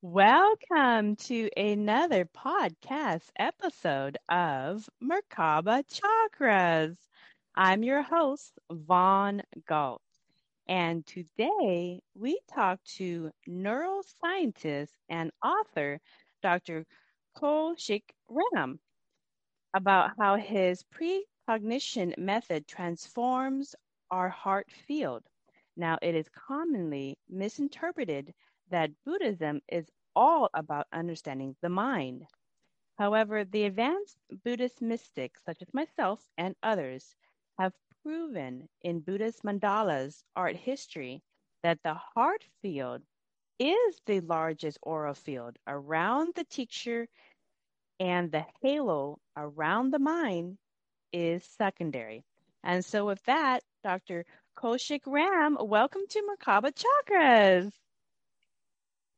Welcome to another podcast episode of Merkaba Chakras. I'm your host, Vaughn Galt, and today we talk to neuroscientist and author Dr. Kaushik Ram about how his precognition method transforms our heart field. Now, it is commonly misinterpreted that Buddhism is all about understanding the mind. However, the advanced Buddhist mystics, such as myself and others, have proven in Buddhist mandalas art history that the heart field is the largest aura field around the teacher, and the halo around the mind is secondary. And so with that, Dr. Kaushik Ram, welcome to Merkaba Chakras.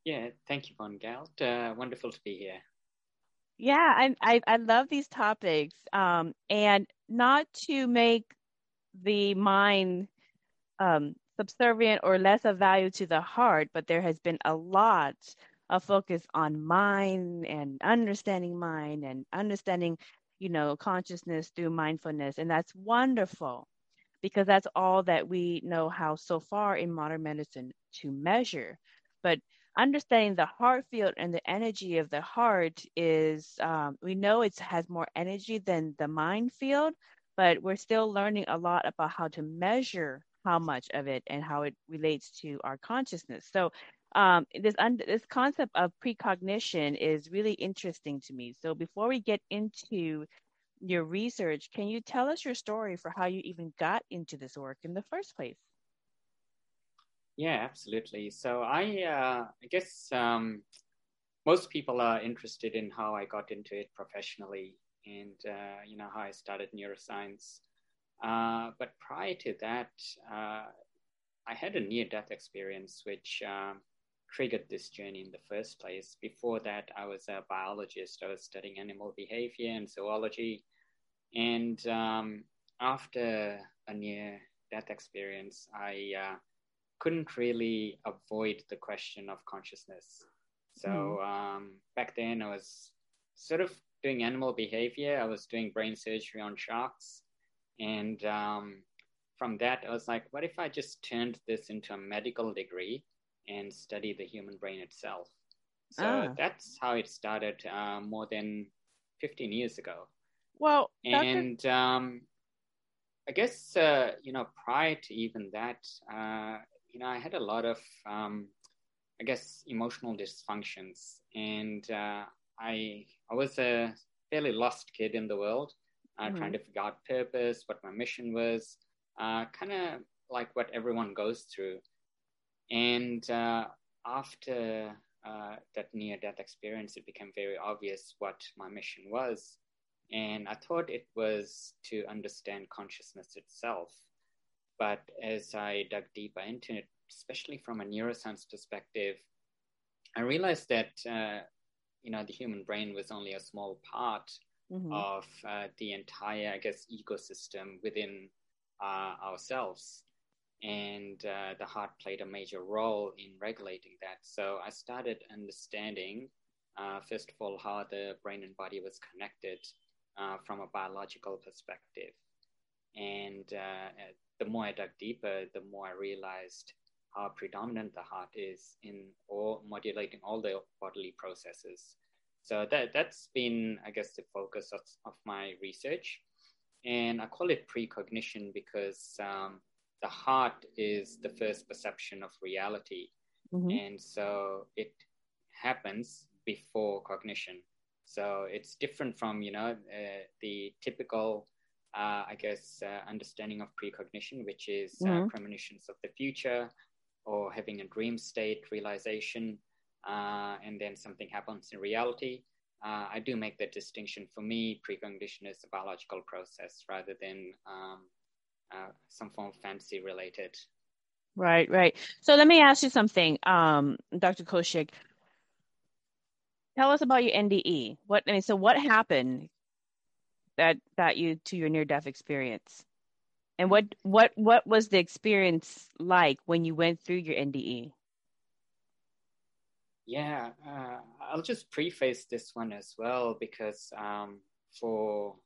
Yeah, thank you, Vaughn Galt. Wonderful to be here. Yeah, I love these topics. And not to make the mind subservient or less of value to the heart, but there has been a lot of focus on mind and understanding, you know, consciousness through mindfulness. And that's wonderful because that's all that we know how so far in modern medicine to measure. But understanding the heart field and the energy of the heart is, we know it has more energy than the mind field, but we're still learning a lot about how to measure how much of it and how it relates to our consciousness. So this concept of precognition is really interesting to me. So before we get into your research, can you tell us your story for how you even got into this work in the first place? Yeah, absolutely. So I guess most people are interested in how I got into it professionally and, you know, how I started neuroscience. But prior to that, I had a near-death experience, which triggered this journey in the first place. Before that, I was a biologist. I was studying animal behavior and zoology. And after a near-death experience, I couldn't really avoid the question of consciousness. So back then I was sort of doing animal behavior. I was doing brain surgery on sharks. And from that, I was like, what if I just turned this into a medical degree and study the human brain itself? So that's how it started more than 15 years ago. Well, and I guess, you know, prior to even that, you know, I had a lot of, I guess, emotional dysfunctions. And I was a fairly lost kid in the world, trying to figure out purpose, what my mission was, kind of like what everyone goes through. And after that near-death experience, it became very obvious what my mission was. And I thought it was to understand consciousness itself. But as I dug deeper into it, especially from a neuroscience perspective, I realized that, you know, the human brain was only a small part of the entire, I guess, ecosystem within ourselves. And the heart played a major role in regulating that. So I started understanding, first of all, how the brain and body was connected from a biological perspective. And the more I dug deeper, the more I realized how predominant the heart is in all modulating all the bodily processes. So that's been, I guess, the focus of my research. And I call it precognition because the heart is the first perception of reality. Mm-hmm. And so it happens before cognition. So it's different from, the typical, understanding of precognition, which is premonitions of the future or having a dream state realization, and then something happens in reality. I do make that distinction. For me, precognition is a biological process rather than some form of fantasy related. Right. So let me ask you something, Dr. Kaushik. Tell us about your NDE. What happened that got you to your near-death experience? And what was the experience like when you went through your NDE? Yeah, I'll just preface this one as well, because for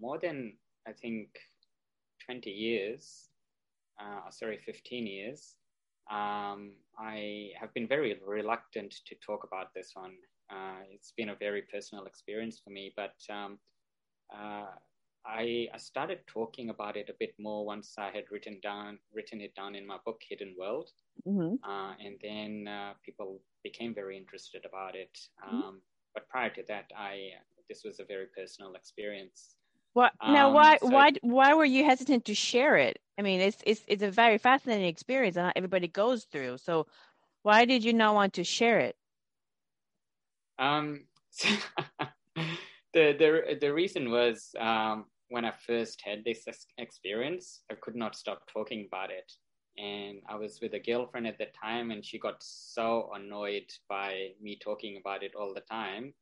more than, 15 years, I have been very reluctant to talk about this one. It's been a very personal experience for me, but I started talking about it a bit more once I had written it down in my book, Hidden World. Mm-hmm. And then people became very interested about it. Mm-hmm. But prior to that, this was a very personal experience. Well, now, why were you hesitant to share it? It's a very fascinating experience that not everybody goes through. So why did you not want to share it? The reason was when I first had this experience, I could not stop talking about it. And I was with a girlfriend at the time, and she got so annoyed by me talking about it all the time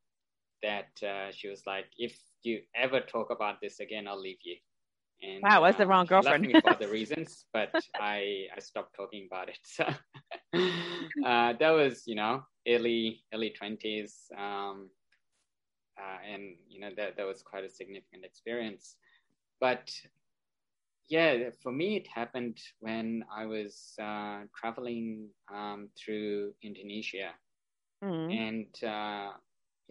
that she was like, if you ever talk about this again, I'll leave you. And, wow, that's the wrong girlfriend. She left me for other reasons, but I stopped talking about it. So, that was, early 20s. And, that was quite a significant experience. But, yeah, for me, it happened when I was traveling through Indonesia. Mm-hmm. And,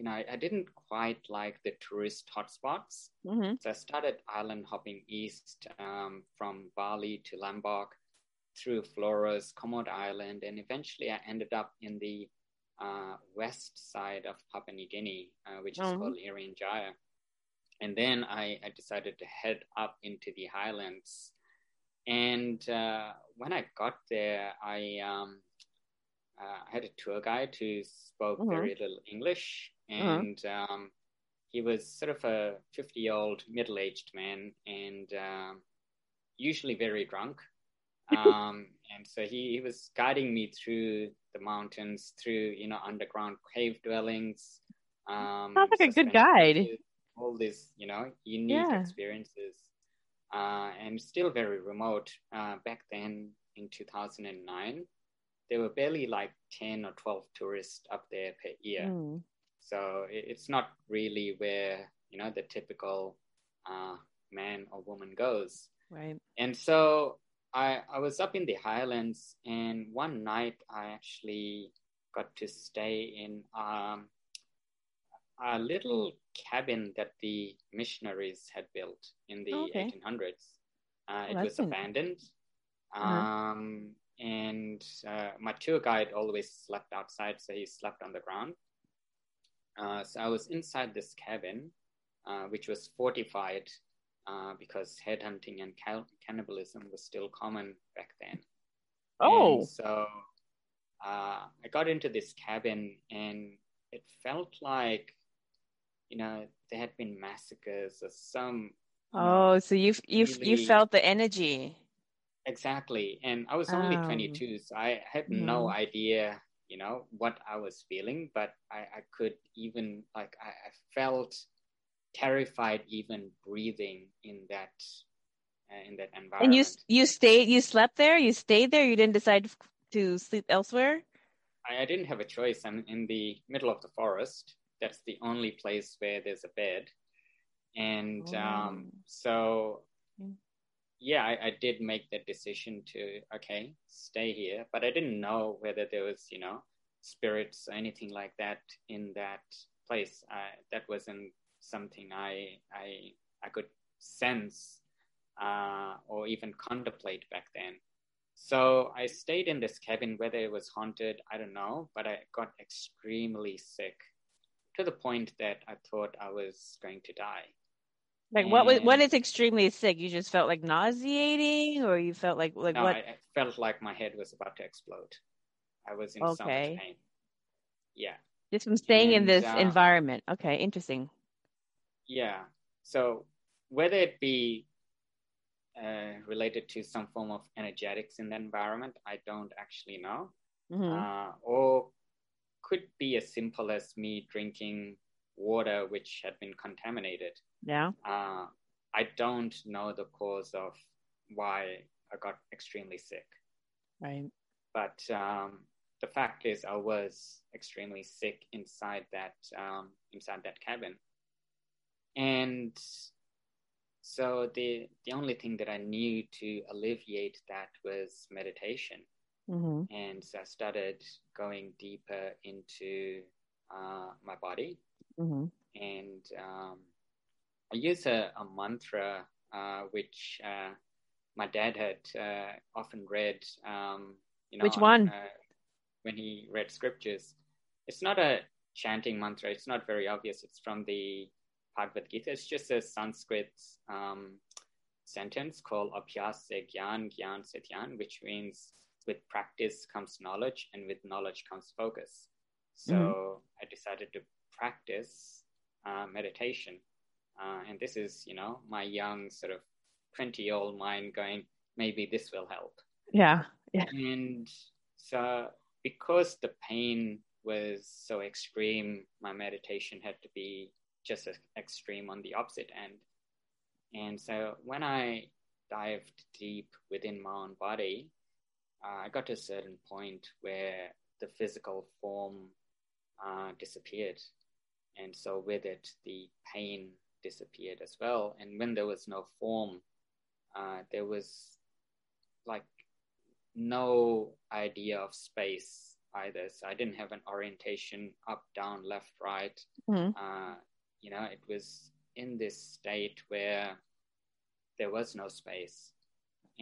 I didn't quite like the tourist hotspots. Mm-hmm. So I started island hopping east from Bali to Lombok through Flores, Komodo Island, and eventually I ended up in the west side of Papua New Guinea, which is called Irian Jaya. And then I decided to head up into the highlands. And when I got there, I had a tour guide who spoke very little English, and he was sort of a 50-year-old middle-aged man, and usually very drunk. And so he was guiding me through the mountains, through underground cave dwellings. Sounds like a good guide. All these unique experiences, and still very remote back then in 2009. There were barely 10 or 12 tourists up there per year. Mm. So it's not really where, the typical man or woman goes. Right. And so I was up in the highlands, and one night I actually got to stay in a little cabin that the missionaries had built in the 1800s. It was abandoned. And my tour guide always slept outside, so he slept on the ground. So I was inside this cabin, which was fortified because headhunting and cannibalism was still common back then. Oh! And so I got into this cabin, and it felt like, there had been massacres or some... Oh, so you felt the energy. Exactly. And I was only 22, so I had no idea, what I was feeling, but I could even, I felt terrified even breathing in that environment. And you stayed there? You didn't decide to sleep elsewhere? I didn't have a choice. I'm in the middle of the forest. That's the only place where there's a bed. And so... Yeah, I did make that decision to, stay here. But I didn't know whether there was, spirits or anything like that in that place. That wasn't something I could sense or even contemplate back then. So I stayed in this cabin, whether it was haunted, I don't know, but I got extremely sick to the point that I thought I was going to die. Like, and what is extremely sick? You just felt like nauseating, or you felt like no, what? I felt like my head was about to explode. I was in so much pain. Yeah. Just from staying in this environment. Okay, interesting. Yeah. So whether it be related to some form of energetics in the environment, I don't actually know. Mm-hmm. Or could be as simple as me drinking water which had been contaminated. Yeah. I don't know the cause of why I got extremely sick. Right. But the fact is, I was extremely sick inside that cabin, and so the only thing that I knew to alleviate that was meditation. Mm-hmm. And so I started going deeper into my body. Mm-hmm. And I use a mantra, which my dad had often read. Which one? When he read scriptures. It's not a chanting mantra. It's not very obvious. It's from the Bhagavad Gita. It's just a Sanskrit sentence called Abhyas se Gyan, Gyan se Dhyan, which means with practice comes knowledge, and with knowledge comes focus. So I decided to practice meditation. And this is, my young sort of 20-year-old mind going, maybe this will help. Yeah. And so because the pain was so extreme, my meditation had to be just as extreme on the opposite end. And so when I dived deep within my own body, I got to a certain point where the physical form disappeared. And so with it, the pain disappeared as well. And when there was no form, there was like no idea of space either. So I didn't have an orientation up, down, left, right. Mm-hmm. It was in this state where there was no space.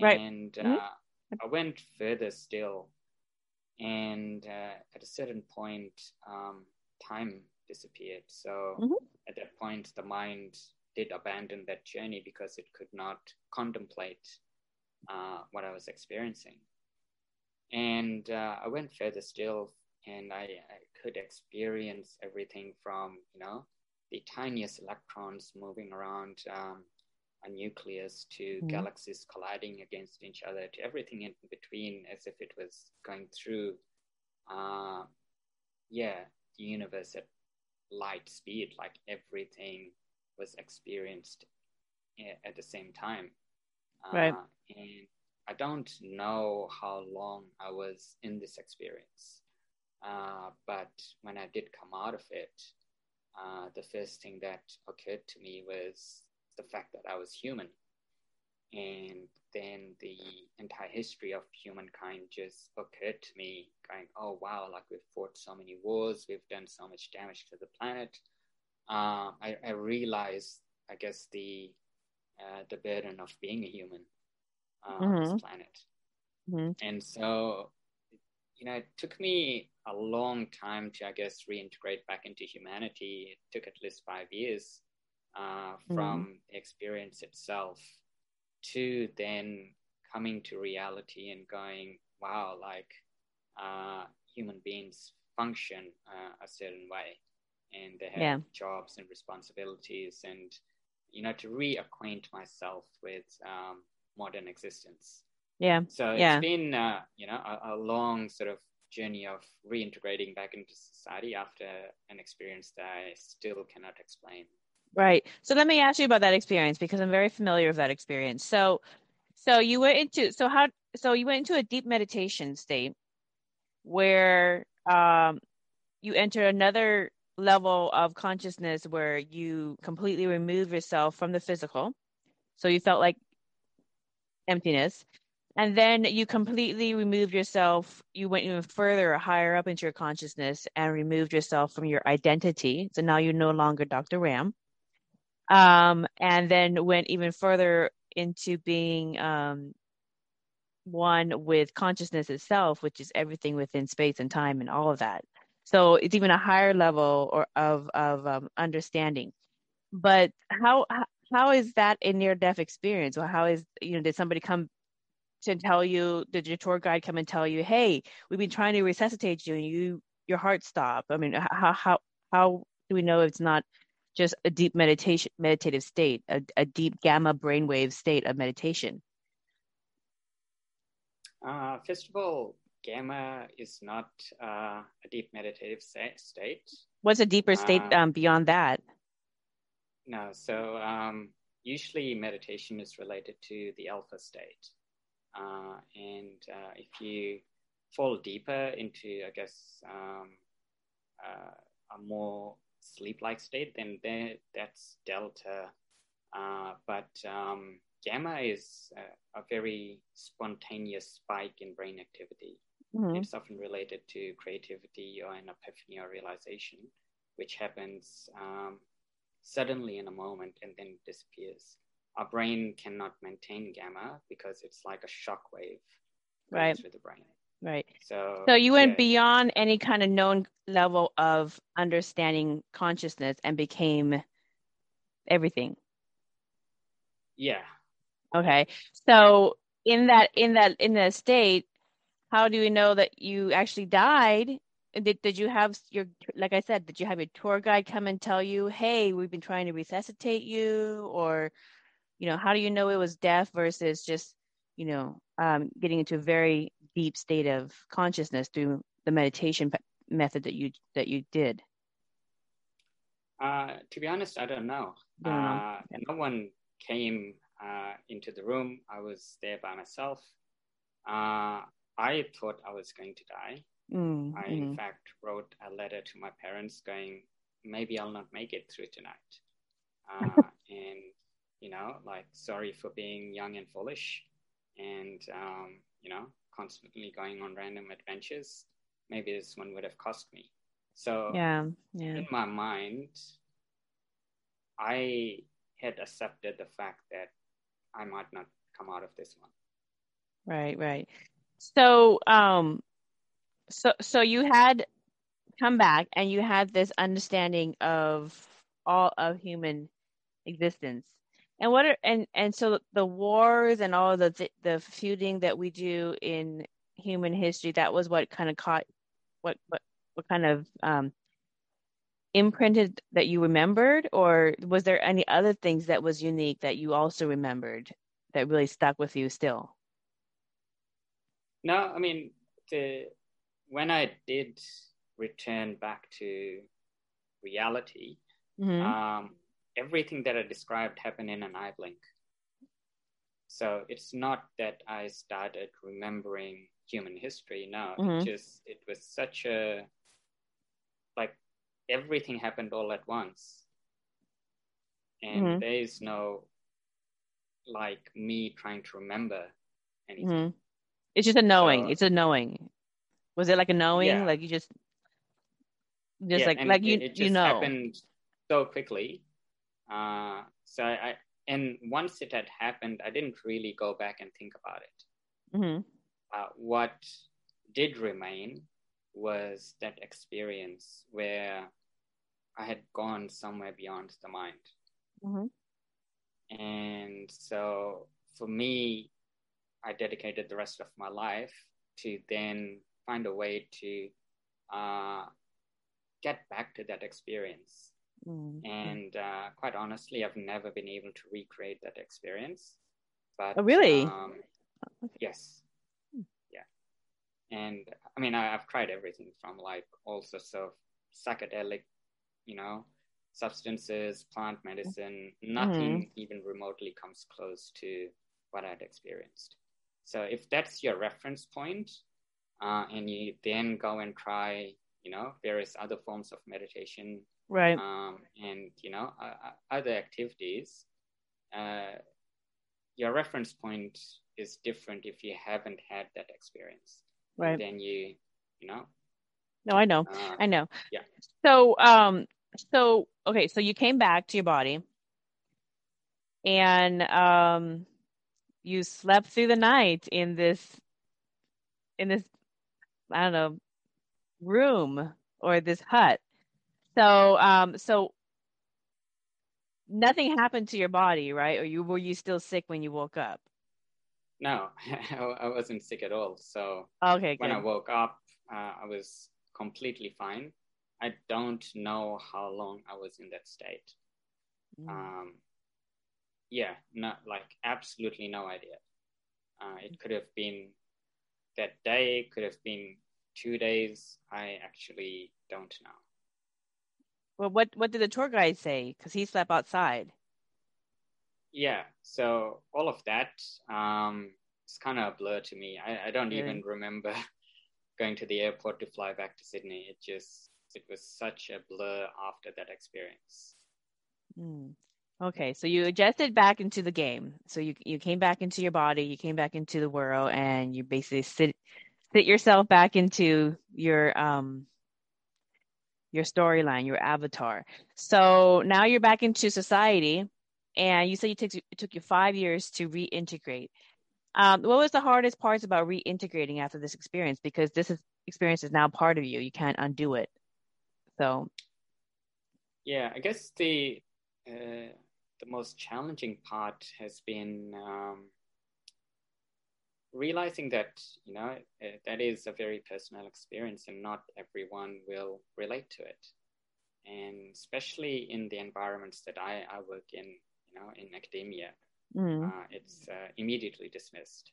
Right. And I went further still. And at a certain point, time disappeared. So at that point, the mind did abandon that journey because it could not contemplate what I was experiencing. And I went further still, and I could experience everything from, the tiniest electrons moving around a nucleus to galaxies colliding against each other, to everything in between, as if it was going through, the universe at light speed, like everything was experienced at the same time. Right. And I don't know how long I was in this experience, but when I did come out of it, the first thing that occurred to me was the fact that I was human. And then the entire history of humankind just occurred to me, going, oh, wow, like we've fought so many wars, we've done so much damage to the planet. I realized, I guess, the burden of being a human on this planet. Mm-hmm. And so, it took me a long time to, I guess, reintegrate back into humanity. It took at least 5 years from the experience itself to then coming to reality and going, wow, like human beings function a certain way, and they have jobs and responsibilities, and, to reacquaint myself with modern existence. Yeah. So it's been, a long sort of journey of reintegrating back into society after an experience that I still cannot explain. Right. So let me ask you about that experience, because I'm very familiar with that experience. So you went into a deep meditation state where you enter another level of consciousness where you completely remove yourself from the physical. So you felt like emptiness. And then you completely removed yourself. You went even further, higher up into your consciousness and removed yourself from your identity. So now you're no longer Dr. Ram. and then went even further into being one with consciousness itself, which is everything within space and time and all of that. So it's even a higher level of understanding. But how is that a near-death experience? Or how is, did somebody come to tell you, did your tour guide come and tell you, hey, we've been trying to resuscitate you and your heart stopped? I mean, how do we know it's not just a deep meditative state, a deep gamma brainwave state of meditation? First of all, gamma is not a deep meditative state. What's a deeper state beyond that? No, so usually meditation is related to the alpha state. And if you fall deeper into, I guess, a more sleep-like state, then that's delta. But gamma is a very spontaneous spike in brain activity. Mm-hmm. It's often related to creativity or an epiphany or realization, which happens suddenly in a moment and then disappears. Our brain cannot maintain gamma because it's like a shock wave right through the brain. Right. So you went beyond any kind of known level of understanding consciousness and became everything. Yeah. Okay. So in that state, how do we know that you actually died? Did you have did you have your tour guide come and tell you, hey, we've been trying to resuscitate you? Or, how do you know it was death versus just, getting into a very deep state of consciousness through the meditation method that you did? To be honest, I don't know. Okay. No one came into the room. I was there by myself. I thought I was going to die. Mm-hmm. I, in fact, wrote a letter to my parents going, maybe I'll not make it through tonight. And, sorry for being young and foolish and, constantly going on random adventures. Maybe this one would have cost me. So in my mind, I had accepted the fact that I might not come out of this one. Right. So, So you had come back and you had this understanding of all of human existence, and so the wars and all the feuding that we do in human history, that was what kind of caught what kind of imprinted that you remembered, or was there any other things that was unique that you also remembered that really stuck with you still? No, I mean when I did return back to reality, mm-hmm. Everything that I described happened in an eye blink. So it's not that I started remembering human history. No, mm-hmm. It was such a, everything happened all at once. And mm-hmm. there is no, me trying to remember anything. Mm-hmm. It's just a knowing. So, it's a knowing. Was it like a knowing? Yeah. Like you just it just happened so quickly. So once it had happened, I didn't really go back and think about it. Mm-hmm. What did remain was that experience where I had gone somewhere beyond the mind. Mm-hmm. And so for me, I dedicated the rest of my life to then find a way to get back to that experience. Mm-hmm. And quite honestly, I've never been able to recreate that experience. But, oh, really? Okay. Yes. Yeah. And I mean, I've tried everything from all sorts of psychedelic, substances, plant medicine. Nothing mm-hmm. even remotely comes close to what I'd experienced. So if that's your reference point, and you then go and try, various other forms of meditation, right? And other activities. Your reference point is different if you haven't had that experience, right? And then you. No, I know, I know. Yeah. So, okay, so you came back to your body, And you slept through the night in this, I don't know, room or this hut. So, so nothing happened to your body, right? Or were you still sick when you woke up? No, I wasn't sick at all. So when I woke up, I was completely fine. I don't know how long I was in that state. Yeah, absolutely no idea. It could have been that day, could have been 2 days. I actually don't know. Well, what did the tour guide say? Because he slept outside. Yeah, so all of that, it's kind of a blur to me. I don't even remember going to the airport to fly back to Sydney. It was such a blur after that experience. Okay, so you adjusted back into the game. So you came back into your body, you came back into the world, and you basically sit yourself back into your storyline, your avatar. So now you're back into society, and you said it took you 5 years to reintegrate. What was the hardest parts about reintegrating after this experience? Because this experience is now part of you. You can't undo it. So, yeah, I guess the most challenging part has been realizing that, you know, that is a very personal experience and not everyone will relate to it. And especially in the environments that I work in, you know, in academia, it's immediately dismissed.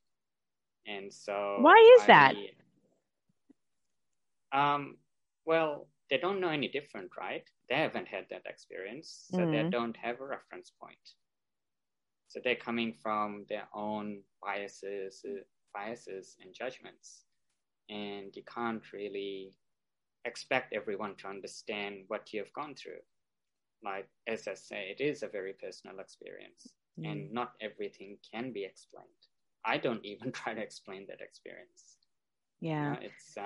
And so... Why is that? Well, they don't know any different, right? They haven't had that experience, so they don't have a reference point. So they're coming from their own biases and judgments, and you can't really expect everyone to understand what you have gone through. Like, as I say, it is a very personal experience, and not everything can be explained. I don't even try to explain that experience. Yeah, you know, it's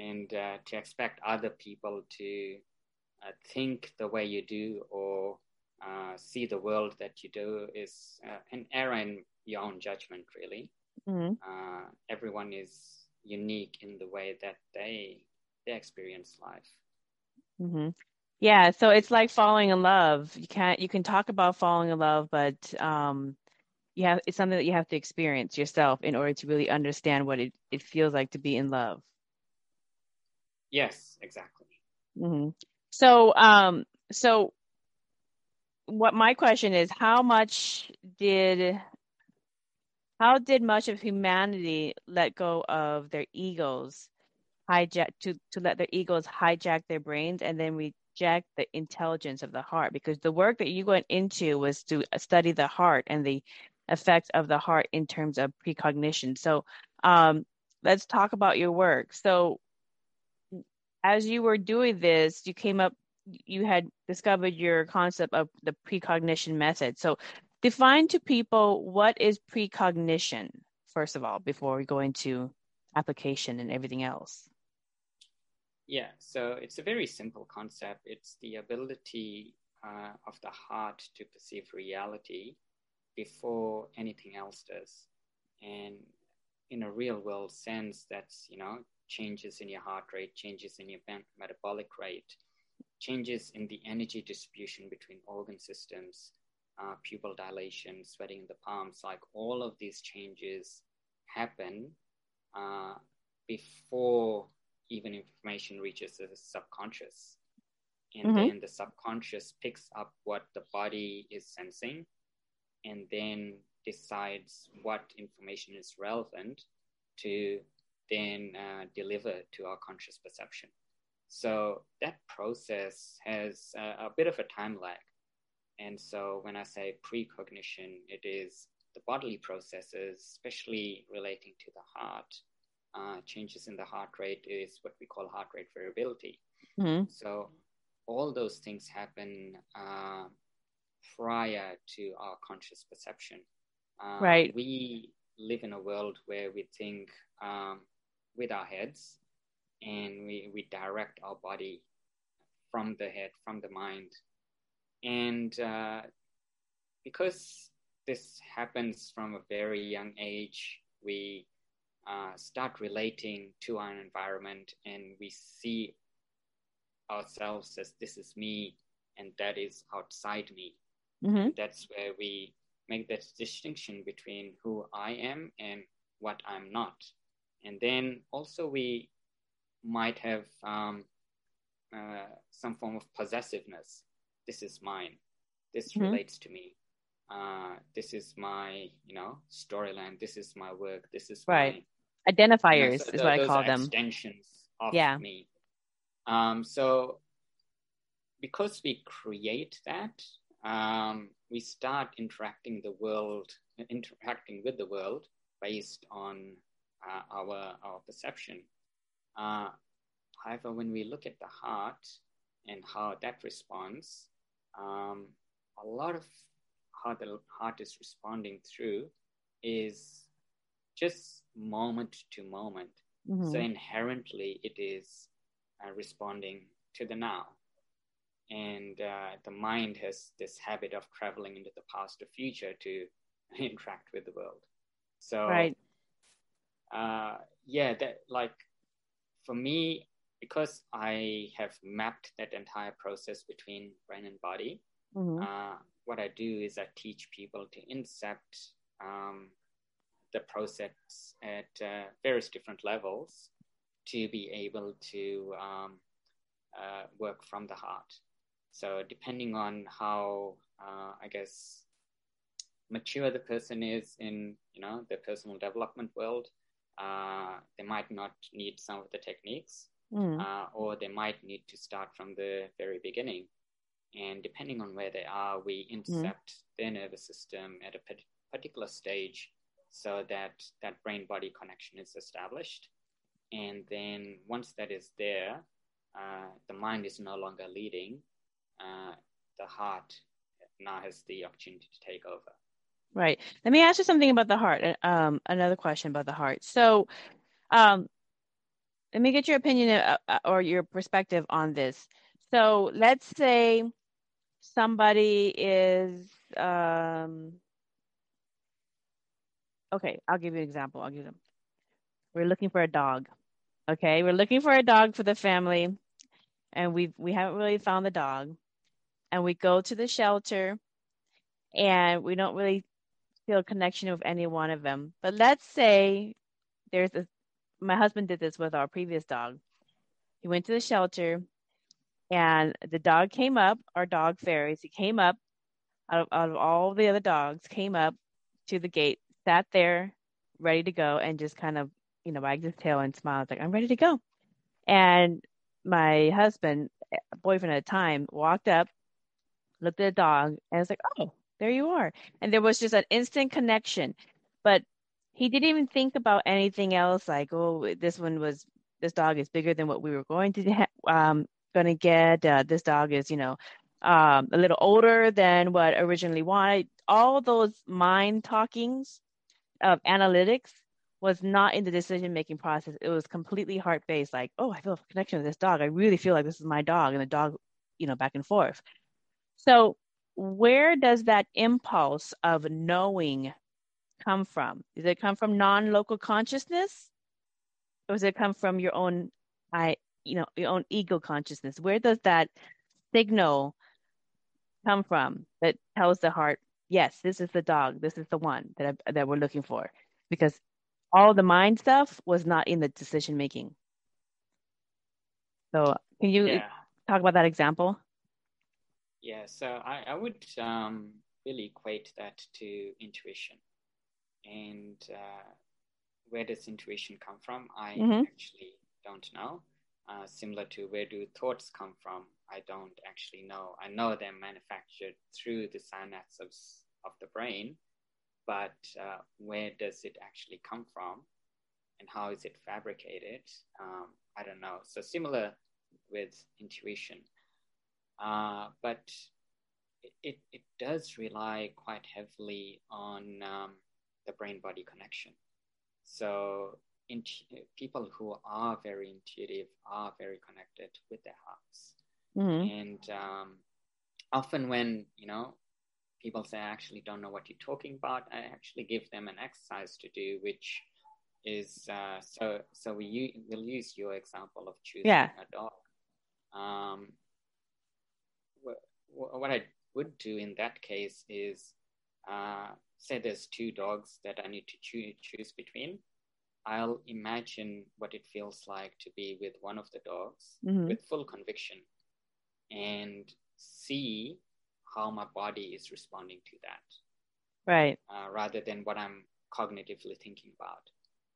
and to expect other people to think the way you do or see the world that you do is an error in your own judgment, really. Everyone is unique in the way that they experience life. Yeah, so it's like falling in love. You can talk about falling in love, but it's something that you have to experience yourself in order to really understand what it feels like to be in love. Yes, exactly. So, so what my question is, how did much of humanity let go of their egos, to let their egos hijack their brains and then reject the intelligence of the heart? Because the work that you went into was to study the heart and the effects of the heart in terms of precognition. So, let's talk about your work. So, as you were doing this, you had discovered your concept of the precognition method. So define to people, what is precognition, first of all, before we go into application and everything else? Yeah, so it's a very simple concept. It's the ability of the heart to perceive reality before anything else does. And in a real world sense, that's, you know, changes in your heart rate, changes in your metabolic rate, changes in the energy distribution between organ systems, pupil dilation, sweating in the palms, like all of these changes happen before even information reaches the subconscious. And then the subconscious picks up what the body is sensing and then decides what information is relevant to then deliver to our conscious perception. So that process has a bit of a time lag. And so when I say precognition, it is the bodily processes, especially relating to the heart. Changes in the heart rate is what we call heart rate variability. So all those things happen prior to our conscious perception. Right. We live in a world where we think with our heads, and we direct our body from the head, from the mind. And because this happens from a very young age, we start relating to our environment, and we see ourselves as this is me and that is outside me. Mm-hmm. That's where we make that distinction between who I am and what I'm not. And then also we might have some form of possessiveness. This is mine. This mm-hmm. relates to me. This is my, storyline. This is my work. This is right. my... Identifiers so is what I call them. Extensions of me. So because we create that, we start interacting with the world based on our perception. However, when we look at the heart and how that responds, a lot of how the heart is responding through is just moment to moment. Mm-hmm. So inherently, it is responding to the now. And the mind has this habit of traveling into the past or future to interact with the world. So, right. For me, because I have mapped that entire process between brain and body, mm-hmm. What I do is I teach people to incept the process at various different levels to be able to work from the heart. So depending on how, mature the person is in, their personal development world, they might not need some of the techniques, or they might need to start from the very beginning. And depending on where they are, we incept their nervous system at a particular stage so that brain-body connection is established. And then once that is there, the mind is no longer leading. The heart now has the opportunity to take over. Right. Let me ask you something about the heart. Another question about the heart. So let me get your opinion or your perspective on this. So let's say somebody is, I'll give you an example. We're looking for a dog. Okay. We're looking for a dog for the family, and we haven't really found the dog, and we go to the shelter and we don't really feel a connection with any one of them. But let's say my husband did this with our previous dog. He went to the shelter and the dog came up, our dog Fairies. He came up out of all the other dogs, came up to the gate, sat there ready to go, and just kind of, wagged his tail and smiled like, I'm ready to go. And my husband, boyfriend at the time, walked up, looked at the dog, and was like, oh, there you are. And there was just an instant connection. But he didn't even think about anything else, like, oh, this dog is bigger than what we were going to get. This dog is, a little older than what originally wanted. All those mind talkings of analytics was not in the decision-making process. It was completely heart-based, like, oh, I feel a connection with this dog. I really feel like this is my dog, and the dog, back and forth. So where does that impulse of knowing come from? Does it come from non-local consciousness? Or does it come from your own, your own ego consciousness? Where does that signal come from that tells the heart, yes, this is the dog, this is the one that we're looking for? Because all the mind stuff was not in the decision making. So can you talk about that example? Yeah, so I would really equate that to intuition. And where does intuition come from? I actually don't know. Similar to where do thoughts come from? I don't actually know. I know they're manufactured through the synapses of the brain, but where does it actually come from and how is it fabricated? I don't know. So similar with intuition. But it does rely quite heavily on the brain-body connection. So people who are very intuitive are very connected with their hearts. Mm-hmm. And often when, people say, I actually don't know what you're talking about. I actually give them an exercise to do, which is, we'll use your example of choosing a dog. What I would do in that case is, say there's two dogs that I need to choose between. I'll imagine what it feels like to be with one of the dogs with full conviction and see how my body is responding to that, right? Rather than what I'm cognitively thinking about.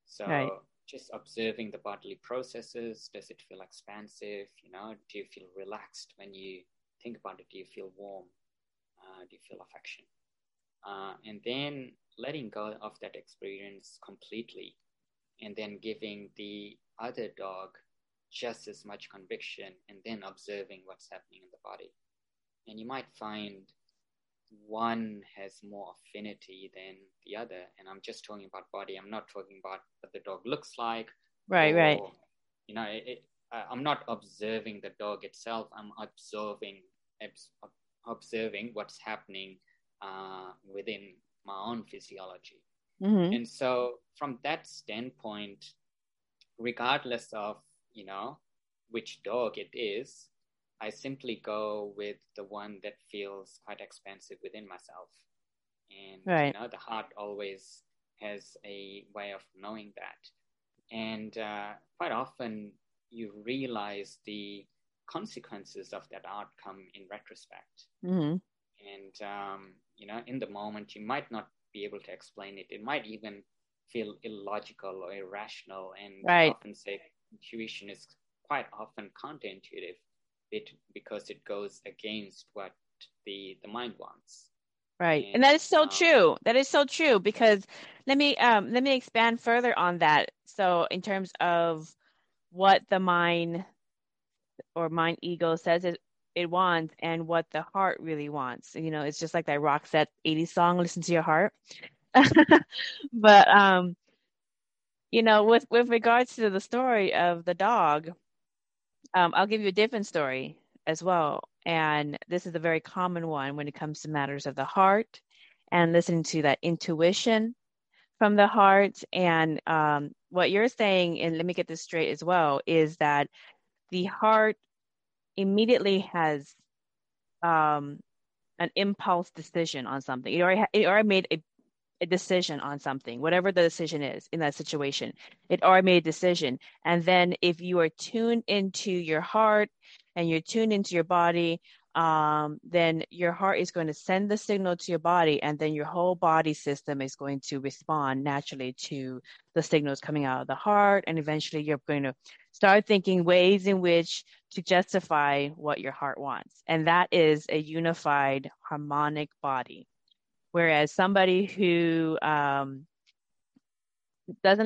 So just observing the bodily processes. Does it feel expansive? You know, do you feel relaxed when you think about it? Do you feel warm? Do you feel affection? And then letting go of that experience completely, and then giving the other dog just as much conviction, and then observing what's happening in the body. And you might find one has more affinity than the other. And I'm just talking about body. I'm not talking about what the dog looks like. Right. You know, I'm not observing the dog itself. I'm observing what's happening within my own physiology. Mm-hmm. And so from that standpoint, regardless of, you know, which dog it is, I simply go with the one that feels quite expansive within myself. And, you know, the heart always has a way of knowing that. And quite often you realize the consequences of that outcome in retrospect. Mm-hmm. And, you know, in the moment, you might not be able to explain it. It might even feel illogical or irrational. And often say intuition is quite often counterintuitive, because it goes against what the mind wants. Right. And that is so true. That is so true, because let me expand further on that. So in terms of what the mind or mind ego says it wants and what the heart really wants, you know, it's just like that Roxette 80s song, listen to your heart. But, you know, with regards to the story of the dog, I'll give you a different story as well. And this is a very common one when it comes to matters of the heart and listening to that intuition from the heart. And what you're saying, and let me get this straight as well, is that the heart immediately has an impulse decision on something. It already made a decision on something, whatever the decision is in that situation. It already made a decision. And then if you are tuned into your heart and you're tuned into your body, then your heart is going to send the signal to your body, and then your whole body system is going to respond naturally to the signals coming out of the heart. And eventually you're going to start thinking ways in which to justify what your heart wants. And that is a unified, harmonic body. Whereas somebody who doesn't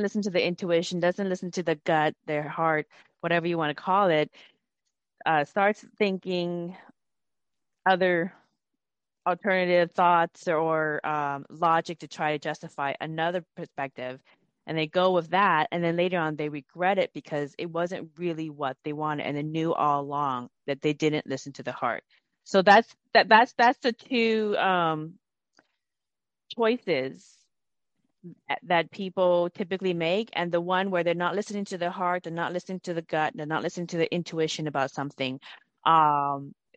listen to the intuition, doesn't listen to the gut, their heart, whatever you want to call it, starts thinking other alternative thoughts or logic to try to justify another perspective. And they go with that. And then later on, they regret it because it wasn't really what they wanted. And they knew all along that they didn't listen to the heart. So that's the two... choices that people typically make, and the one where they're not listening to their heart, they're not listening to the gut, they're not listening to the intuition about something.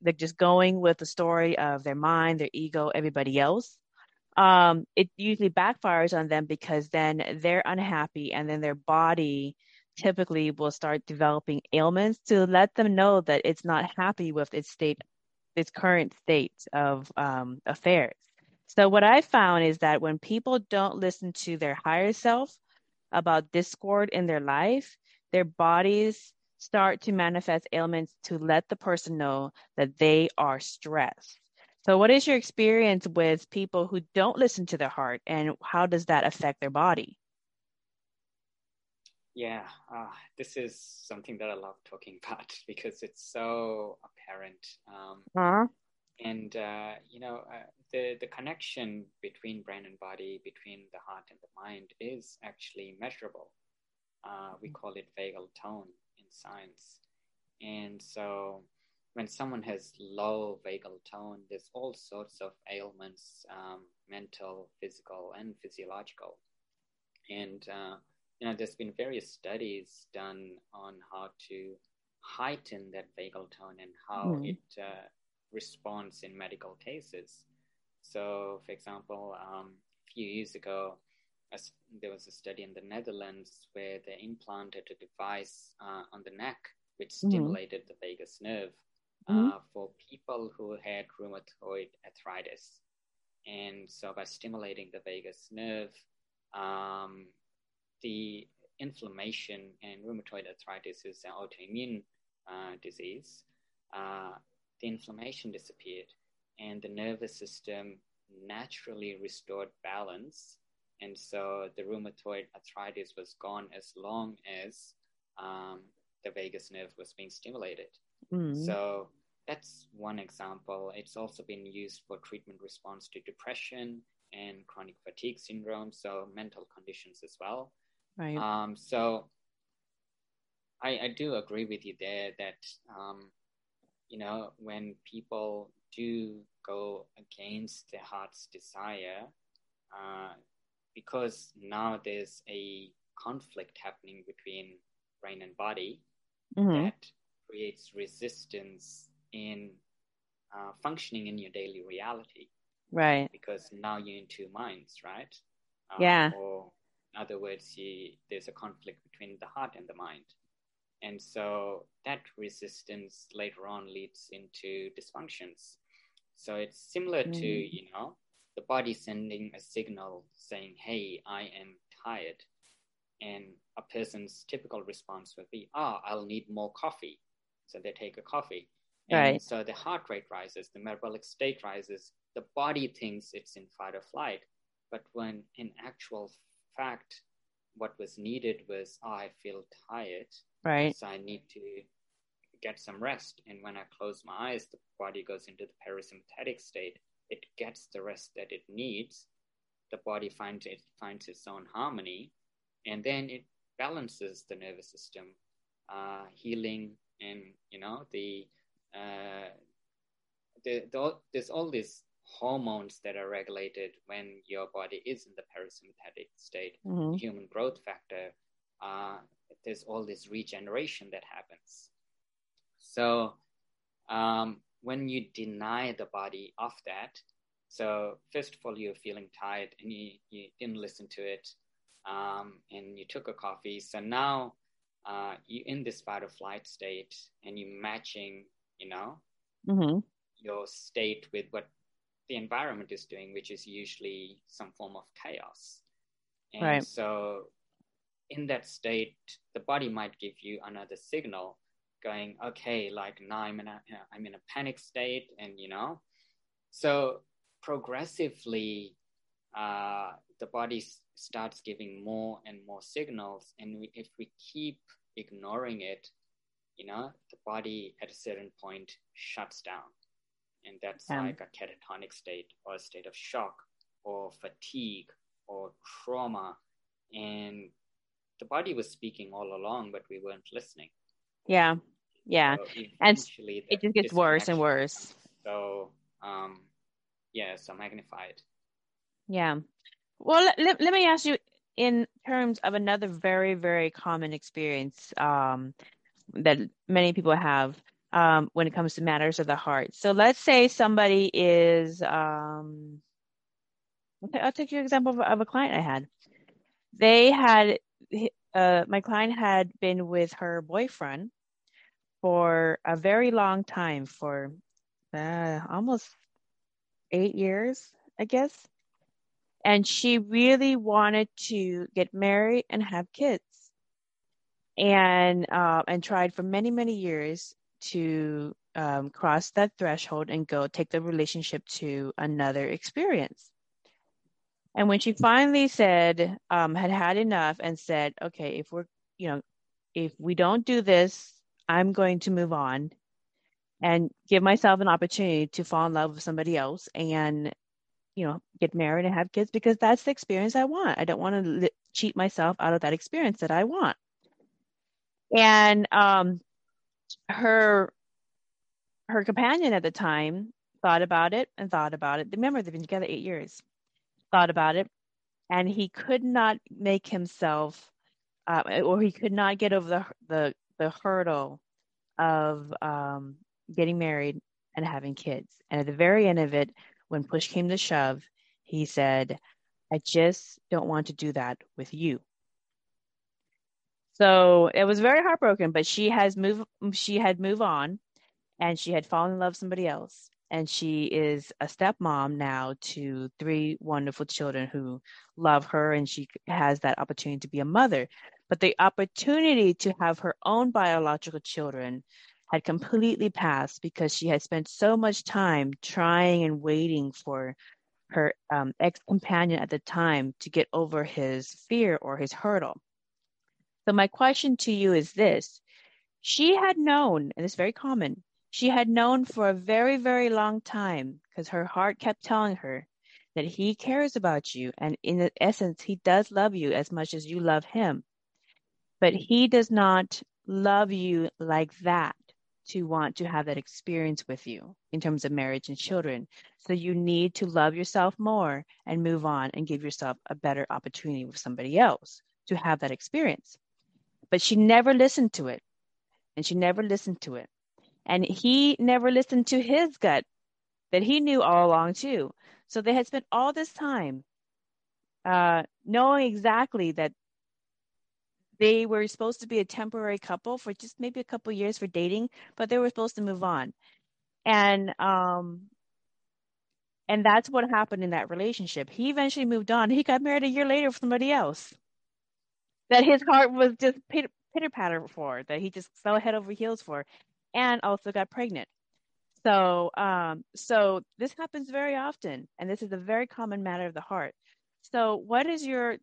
They're just going with the story of their mind, their ego, everybody else. It usually backfires on them because then they're unhappy, and then their body typically will start developing ailments to let them know that it's not happy with its state, its current state of affairs. So what I found is that when people don't listen to their higher self about discord in their life, their bodies start to manifest ailments to let the person know that they are stressed. So what is your experience with people who don't listen to their heart, and how does that affect their body? Yeah, this is something that I love talking about because it's so apparent. And, you know, the connection between brain and body, between the heart and the mind is actually measurable. We call it vagal tone in science. And so when someone has low vagal tone, there's all sorts of ailments, mental, physical, and physiological. And, there's been various studies done on how to heighten that vagal tone and how it responds in medical cases. So, for example, a few years ago, there was a study in the Netherlands where they implanted a device on the neck which stimulated the vagus nerve for people who had rheumatoid arthritis. And so by stimulating the vagus nerve, the inflammation, and rheumatoid arthritis is an autoimmune disease, the inflammation disappeared and the nervous system naturally restored balance. And so the rheumatoid arthritis was gone as long as the vagus nerve was being stimulated. So that's one example. It's also been used for treatment response to depression and chronic fatigue syndrome, so mental conditions as well. Right. So I do agree with you there that, when people do go against their heart's desire, because now there's a conflict happening between brain and body that creates resistance in functioning in your daily reality. Right. Because now you're in two minds, right? Or in other words, there's a conflict between the heart and the mind. And so that resistance later on leads into dysfunctions. So it's similar to, the body sending a signal saying, hey, I am tired. And a person's typical response would be, I'll need more coffee. So they take a coffee. And so the heart rate rises, the metabolic state rises, the body thinks it's in fight or flight. But when in actual fact, what was needed was, I feel tired. Right. So I need to get some rest. And when I close my eyes, the body goes into the parasympathetic state. It gets the rest that it needs. The body finds its own harmony. And then it balances the nervous system, healing, and there's all these hormones that are regulated when your body is in the parasympathetic state. The human growth factor. There's all this regeneration that happens. So when you deny the body of that, so first of all you're feeling tired and you didn't listen to it. And you took a coffee. So now you're in this fight or flight state and you're matching, your state with what the environment is doing, which is usually some form of chaos. And so in that state, the body might give you another signal going, okay, like now I'm in a panic state. And, so progressively, the body starts giving more and more signals, and if we keep ignoring it, the body at a certain point shuts down, and that's like a catatonic state or a state of shock or fatigue or trauma, and the body was speaking all along, but we weren't listening. So and it just gets worse and worse. So so magnified. Well, let me ask you in terms of another very, very common experience that many people have when it comes to matters of the heart. So let's say somebody is, I'll take your example of a client I had. My client had been with her boyfriend for a very long time, for almost 8 years, I guess. And she really wanted to get married and have kids, and tried for many, many years to cross that threshold and go take the relationship to another experience. And when she finally said, had enough and said, okay, if we don't do this, I'm going to move on and give myself an opportunity to fall in love with somebody else and get married and have kids, because that's the experience I want. I don't want to cheat myself out of that experience that I want. And her her companion at the time thought about it and thought about it. Remember, they've been together 8 years. Thought about it, and he could not make himself, or he could not get over the hurdle of getting married and having kids. And at the very end of it, when push came to shove, he said, "I just don't want to do that with you." So it was very heartbroken, but she had moved on, and she had fallen in love with somebody else. And she is a stepmom now to 3 wonderful children who love her, and she has that opportunity to be a mother. But the opportunity to have her own biological children had completely passed because she had spent so much time trying and waiting for her ex-companion at the time to get over his fear or his hurdle. So my question to you is this. She had known, and it's very common, she had known for a very, very long time, because her heart kept telling her that he cares about you. And in essence, he does love you as much as you love him. But he does not love you like that to want to have that experience with you in terms of marriage and children. So you need to love yourself more and move on and give yourself a better opportunity with somebody else to have that experience. But she never listened to it. And she never listened to it. And he never listened to his gut that he knew all along too. So they had spent all this time knowing exactly that they were supposed to be a temporary couple for just maybe a couple years for dating, but they were supposed to move on. And that's what happened in that relationship. He eventually moved on. He got married a year later with somebody else that his heart was just pitter-patter for, that he just fell head over heels for. And also got pregnant. So this happens very often, and this is a very common matter of the heart. So what is your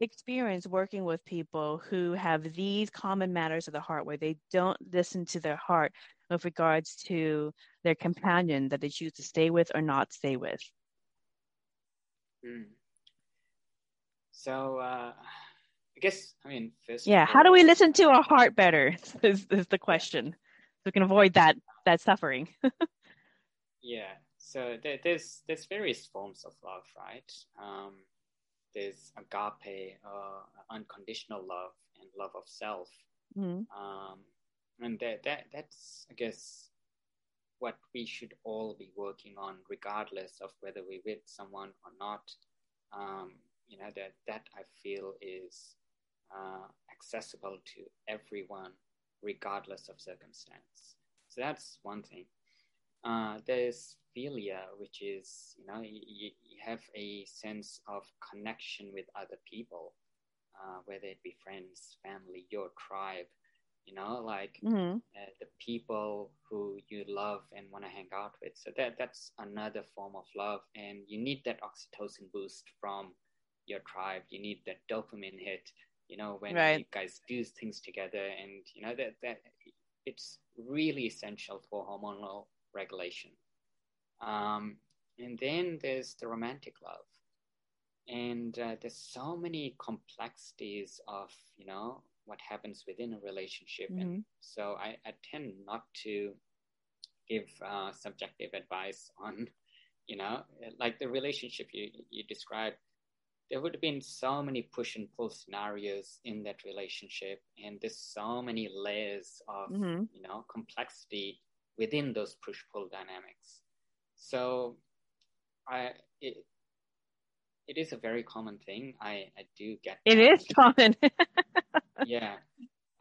experience working with people who have these common matters of the heart, where they don't listen to their heart with regards to their companion that they choose to stay with or not stay with? So first. Yeah, how do we listen to our heart better is the question. So we can avoid that suffering. Yeah, so there's various forms of love, right? There's agape, unconditional love, and love of self. Mm-hmm. And that's, I guess, what we should all be working on, regardless of whether we're with someone or not. That I feel is accessible to everyone, regardless of circumstance. So that's one thing. There's philia, which is, you have a sense of connection with other people, whether it be friends, family, your tribe, mm-hmm. The people who you love and want to hang out with. So that's another form of love. And you need that oxytocin boost from your tribe. You need that dopamine hit, when right. You guys do things together, and that it's really essential for hormonal regulation. And then there's the romantic love, and there's so many complexities of what happens within a relationship. Mm-hmm. And so I tend not to give subjective advice on the relationship you described. There would have been so many push and pull scenarios in that relationship, and there's so many layers of, mm-hmm. Complexity within those push-pull dynamics. So it is a very common thing. I do get it that. Is common. Yeah.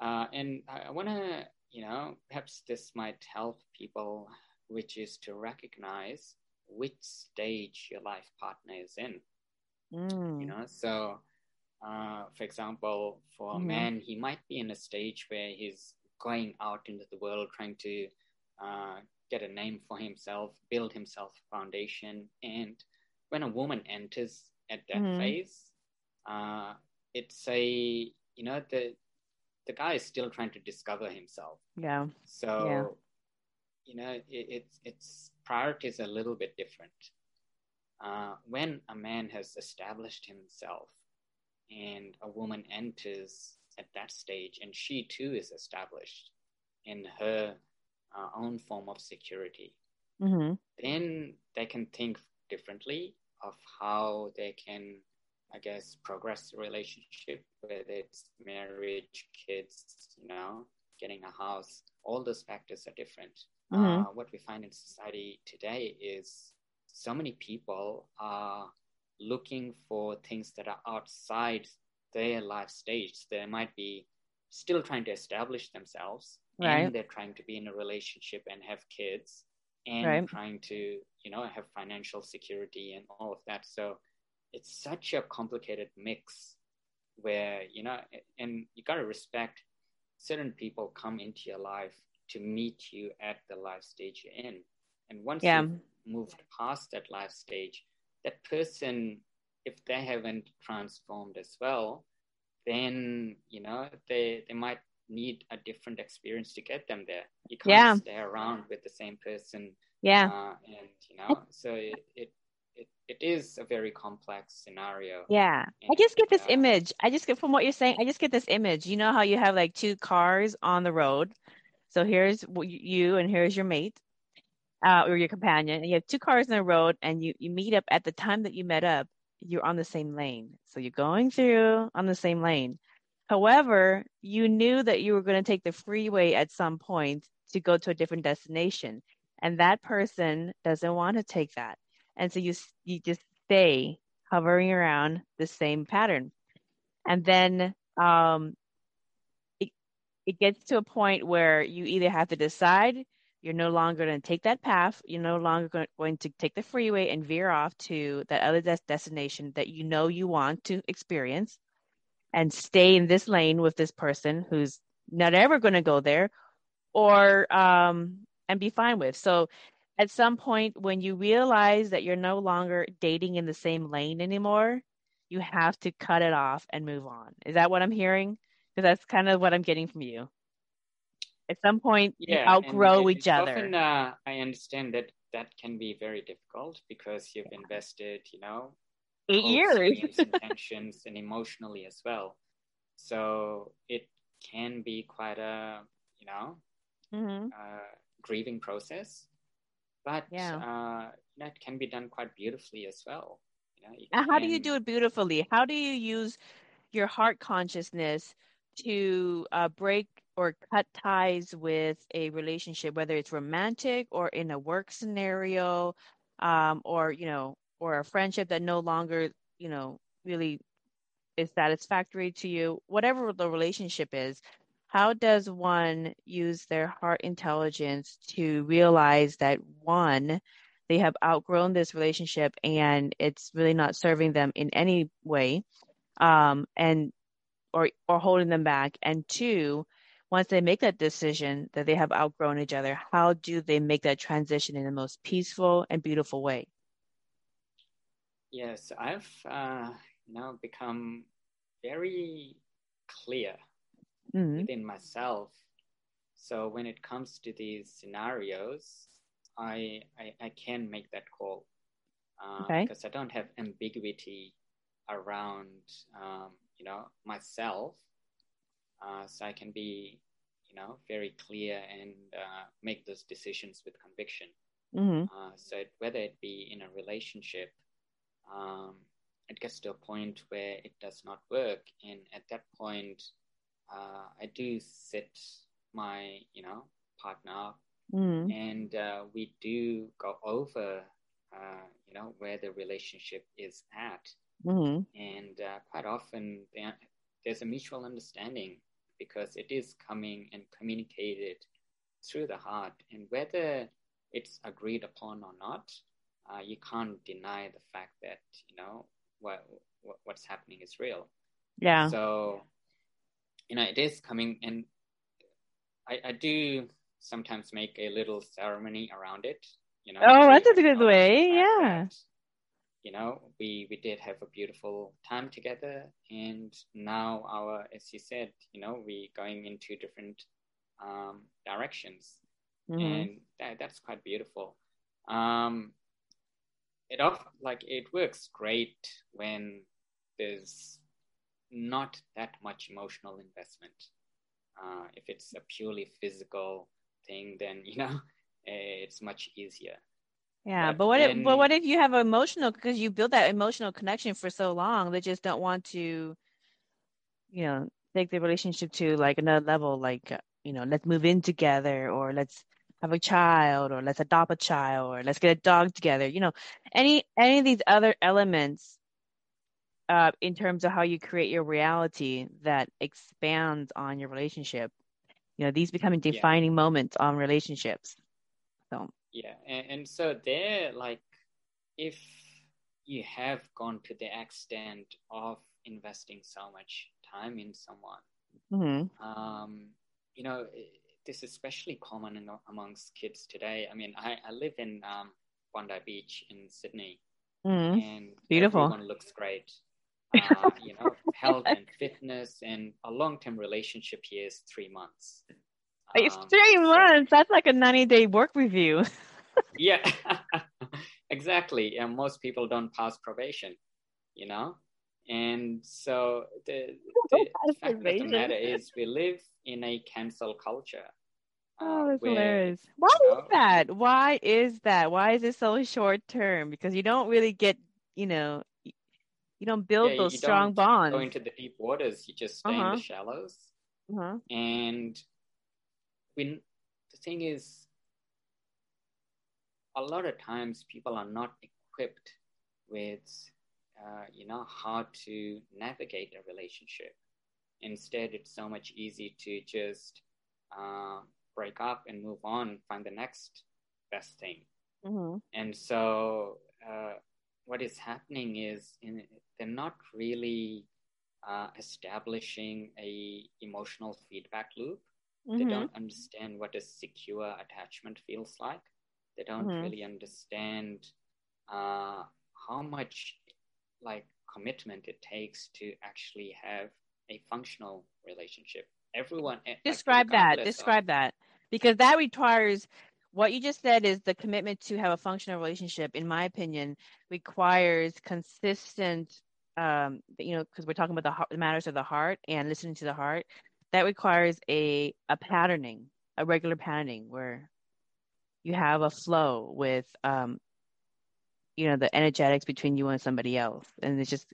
And I want to, perhaps this might help people, which is to recognize which stage your life partner is in. So for example, for mm-hmm. a man, he might be in a stage where he's going out into the world, trying to get a name for himself, build himself a foundation. And when a woman enters at that mm-hmm. phase, it's a, the guy is still trying to discover himself. Yeah. So, it's priorities are a little bit different. When a man has established himself and a woman enters at that stage, and she too is established in her own form of security, mm-hmm. then they can think differently of how they can, I guess, progress the relationship, whether it's marriage, kids, you know, getting a house. All those factors are different. Mm-hmm. What we find in society today is so many people are looking for things that are outside their life stage. They might be still trying to establish themselves, right. and they're trying to be in a relationship and have kids, and right. trying to, you know, have financial security and all of that. So it's such a complicated mix where, you know, and you got to respect certain people come into your life to meet you at the life stage you're in. And once yeah. you've moved past that life stage, that person, if they haven't transformed as well, then, you know, they might need a different experience to get them there. You can't yeah. stay around with the same person. Yeah. And, you know, so it is a very complex scenario. Yeah. And, I just get this image. From what you're saying, I just get this image. You know how you have like two cars on the road. So here's you and here's your mate. Or your companion, and you have two cars on the road, and you meet up at the time that you met up, you're on the same lane. So you're going through on the same lane. However, you knew that you were going to take the freeway at some point to go to a different destination. And that person doesn't want to take that. And so you just stay hovering around the same pattern. And then it gets to a point where you either have to decide you're no longer going to take that path. You're no longer going to take the freeway and veer off to that other destination that you know you want to experience, and stay in this lane with this person who's not ever going to go there, or and be fine with. So at some point when you realize that you're no longer dating in the same lane anymore, you have to cut it off and move on. Is that what I'm hearing? Because that's kind of what I'm getting from you. At some point, you outgrow each other. Often, I understand that can be very difficult because you've invested, you know, 8 years, intentions, and emotionally as well. So it can be quite a, you know, mm-hmm. Grieving process. But that can be done quite beautifully as well. You know, how do you do it beautifully? How do you use your heart consciousness to break or cut ties with a relationship, whether it's romantic or in a work scenario, or, you know, or a friendship that no longer, you know, really is satisfactory to you, whatever the relationship is? How does one use their heart intelligence to realize that, one, they have outgrown this relationship and it's really not serving them in any way, and or holding them back, and two, once they make that decision that they have outgrown each other, how do they make that transition in the most peaceful and beautiful way? Yes, I've now become very clear mm-hmm. within myself. So when it comes to these scenarios, I can make that call because I don't have ambiguity around, you know, myself. So I can be, you know, very clear and make those decisions with conviction. Mm-hmm. So whether it be in a relationship, it gets to a point where it does not work. And at that point, I do sit my, you know, partner up mm-hmm. and we do go over, you know, where the relationship is at. Mm-hmm. And quite often there's a mutual understanding, because it is coming and communicated through the heart. And whether it's agreed upon or not, you can't deny the fact that, you know, what's happening is real. Yeah. So, you know, it is coming, and I do sometimes make a little ceremony around it, you know. Oh, that's a good way. Yeah. That, you know, we did have a beautiful time together, and now our, as you said, you know, we going into different directions, mm-hmm. and that's quite beautiful. It works great when there's not that much emotional investment. If it's a purely physical thing, then, you know, it's much easier. Yeah. But what if you have emotional, because you build that emotional connection for so long, they just don't want to, you know, take the relationship to like another level, like, you know, let's move in together, or let's have a child, or let's adopt a child, or let's get a dog together, you know, any of these other elements in terms of how you create your reality that expands on your relationship. You know, these becoming defining moments on relationships. So yeah, and so there, like, if you have gone to the extent of investing so much time in someone, mm-hmm. You know, this is especially common amongst kids today. I mean, I live in Bondi Beach in Sydney, mm-hmm. and beautiful. Everyone looks great. You know, health and fitness, and a long-term relationship here is 3 months. It's 3 months. That's like a 90-day work review. Yeah, exactly. And most people don't pass probation, you know. And so the fact of the matter is, we live in a cancel culture. Oh, that's hilarious. Why is that? Why is it so short-term? Because you don't really get, you know. You don't build those strong bonds. You don't go into the deep waters. You just stay in the shallows. Uh-huh. And when the thing is, a lot of times people are not equipped with, you know, how to navigate a relationship. Instead, it's so much easier to just break up and move on, find the next best thing. Mm-hmm. And so... what is happening is they're not really establishing a emotional feedback loop. Mm-hmm. They don't understand what a secure attachment feels like. They don't mm-hmm. really understand how much like commitment it takes to actually have a functional relationship. Everyone describe that because that requires. What you just said is the commitment to have a functional relationship, in my opinion, requires consistent, you know, because we're talking about the matters of the heart and listening to the heart. That requires a patterning, a regular patterning where you have a flow with, you know, the energetics between you and somebody else. And it's just,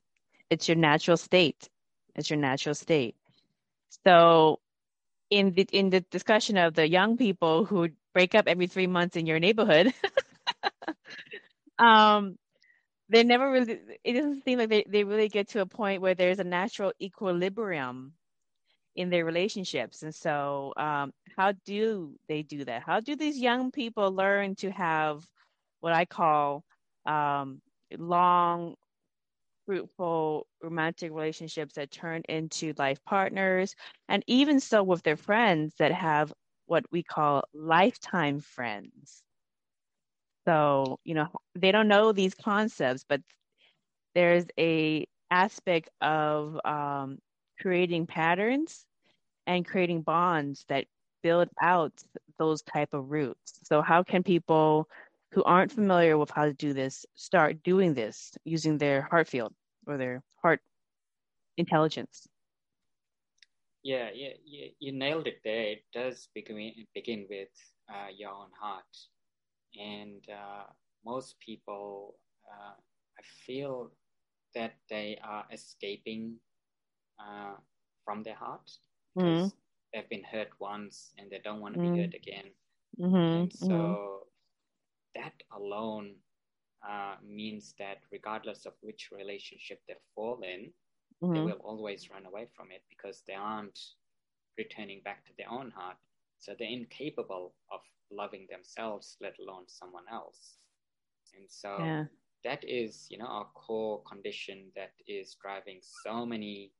it's your natural state. It's your natural state. So in the discussion of the young people who break up every 3 months in your neighborhood, they never really, it doesn't seem like they really get to a point where there's a natural equilibrium in their relationships. And so how do they do that? How do these young people learn to have what I call long, fruitful romantic relationships that turn into life partners, and even so with their friends that have what we call lifetime friends? So, you know, they don't know these concepts, but there's a aspect of creating patterns and creating bonds that build out those type of roots. So how can people who aren't familiar with how to do this start doing this using their heart field or their heart intelligence? Yeah, you nailed it there. It does begin with your own heart. And most people, I feel that they are escaping from their heart because mm-hmm. they've been hurt once and they don't want to mm-hmm. be hurt again. Mm-hmm. And so mm-hmm. that alone means that regardless of which relationship they fall in, mm-hmm. they will always run away from it because they aren't returning back to their own heart. So they're incapable of loving themselves, let alone someone else. And so that is, you know, our core condition that is driving so many,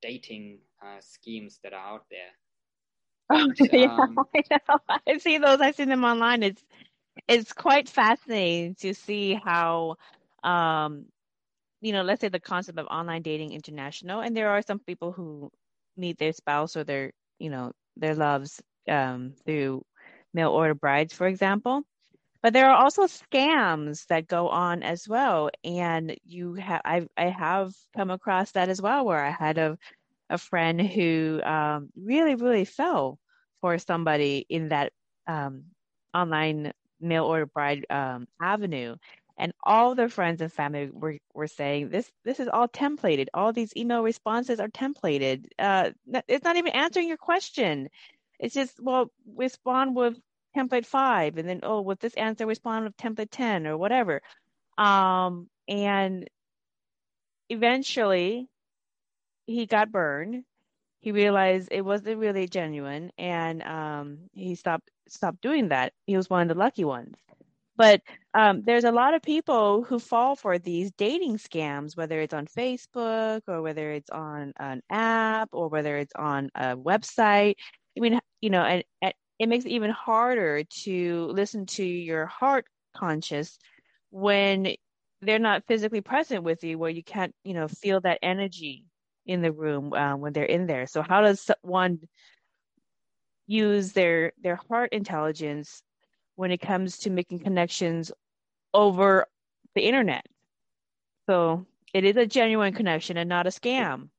dating schemes that are out there. Oh, but, I know. I see those. I've seen them online. It's quite fascinating to see how, you know, let's say the concept of online dating international, and there are some people who meet their spouse or their, you know, their loves through mail order brides, for example. But there are also scams that go on as well, and I have come across that as well, where I had a friend who really, really fell for somebody in that online mail order bride avenue. And all their friends and family were saying, this is all templated. All these email responses are templated. It's not even answering your question. It's just, well, respond with template 5. And then, oh, with this answer, respond with template 10 or whatever. And eventually, he got burned. He realized it wasn't really genuine. And he stopped doing that. He was one of the lucky ones. But there's a lot of people who fall for these dating scams, whether it's on Facebook or whether it's on an app or whether it's on a website. I mean, you know, and it makes it even harder to listen to your heart conscious when they're not physically present with you, where you can't, you know, feel that energy in the room when they're in there. So how does one use their heart intelligence when it comes to making connections over the internet? So it is a genuine connection and not a scam.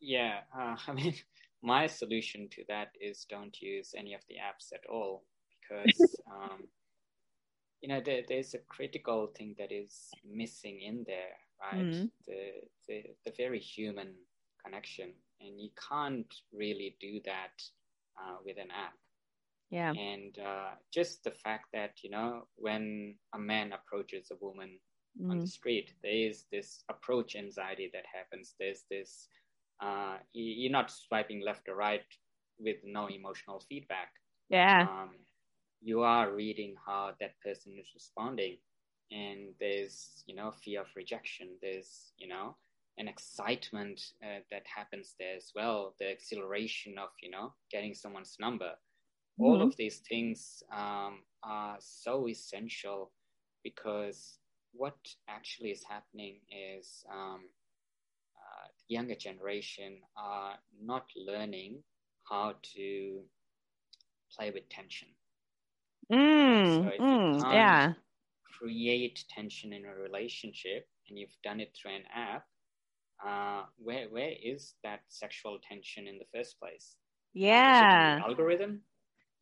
Yeah, I mean, my solution to that is don't use any of the apps at all, because, you know, there's a critical thing that is missing in there, right? Mm-hmm. The very human connection. And you can't really do that with an app. Yeah. And just the fact that, you know, when a man approaches a woman mm-hmm. on the street, there is this approach anxiety that happens. There's this, you're not swiping left or right with no emotional feedback. Yeah. You are reading how that person is responding. And there's, you know, fear of rejection. There's, you know, an excitement that happens there as well. The exhilaration of, you know, getting someone's number. All of these things are so essential, because what actually is happening is the younger generation are not learning how to play with tension. So if you can't create tension in a relationship, and you've done it through an app, where is that sexual tension in the first place? Yeah. Is it an algorithm?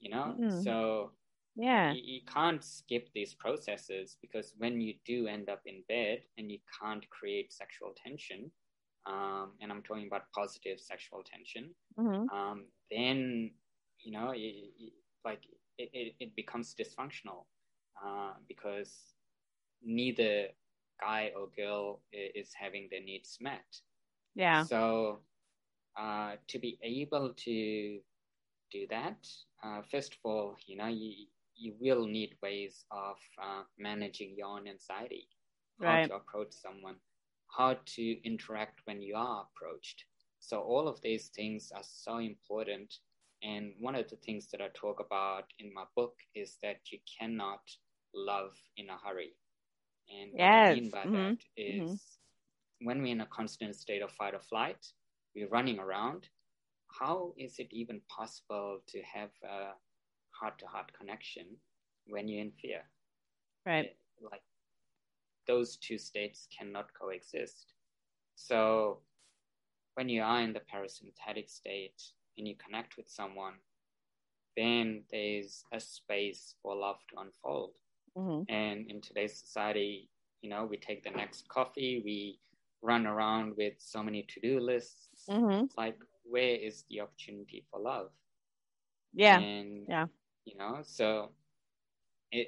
You know, so yeah, you can't skip these processes, because when you do end up in bed and you can't create sexual tension, and I'm talking about positive sexual tension, then, you know, it becomes dysfunctional, because neither guy or girl is having their needs met. Yeah. So to be able to do that, first of all, you know, you will need ways of managing your own anxiety, how to approach someone, how to interact when you are approached. So all of these things are so important. And one of the things that I talk about in my book is that you cannot love in a hurry. And what I mean by that is when we're in a constant state of fight or flight, we're running around. How is it even possible to have a heart-to-heart connection when you're in fear? Right. Like, those two states cannot coexist. So when you are in the parasympathetic state and you connect with someone, then there's a space for love to unfold. Mm-hmm. And in today's society, you know, we take the next coffee, we run around with so many to-do lists. Mm-hmm. Like, where is the opportunity for love? Yeah. And, you know, so I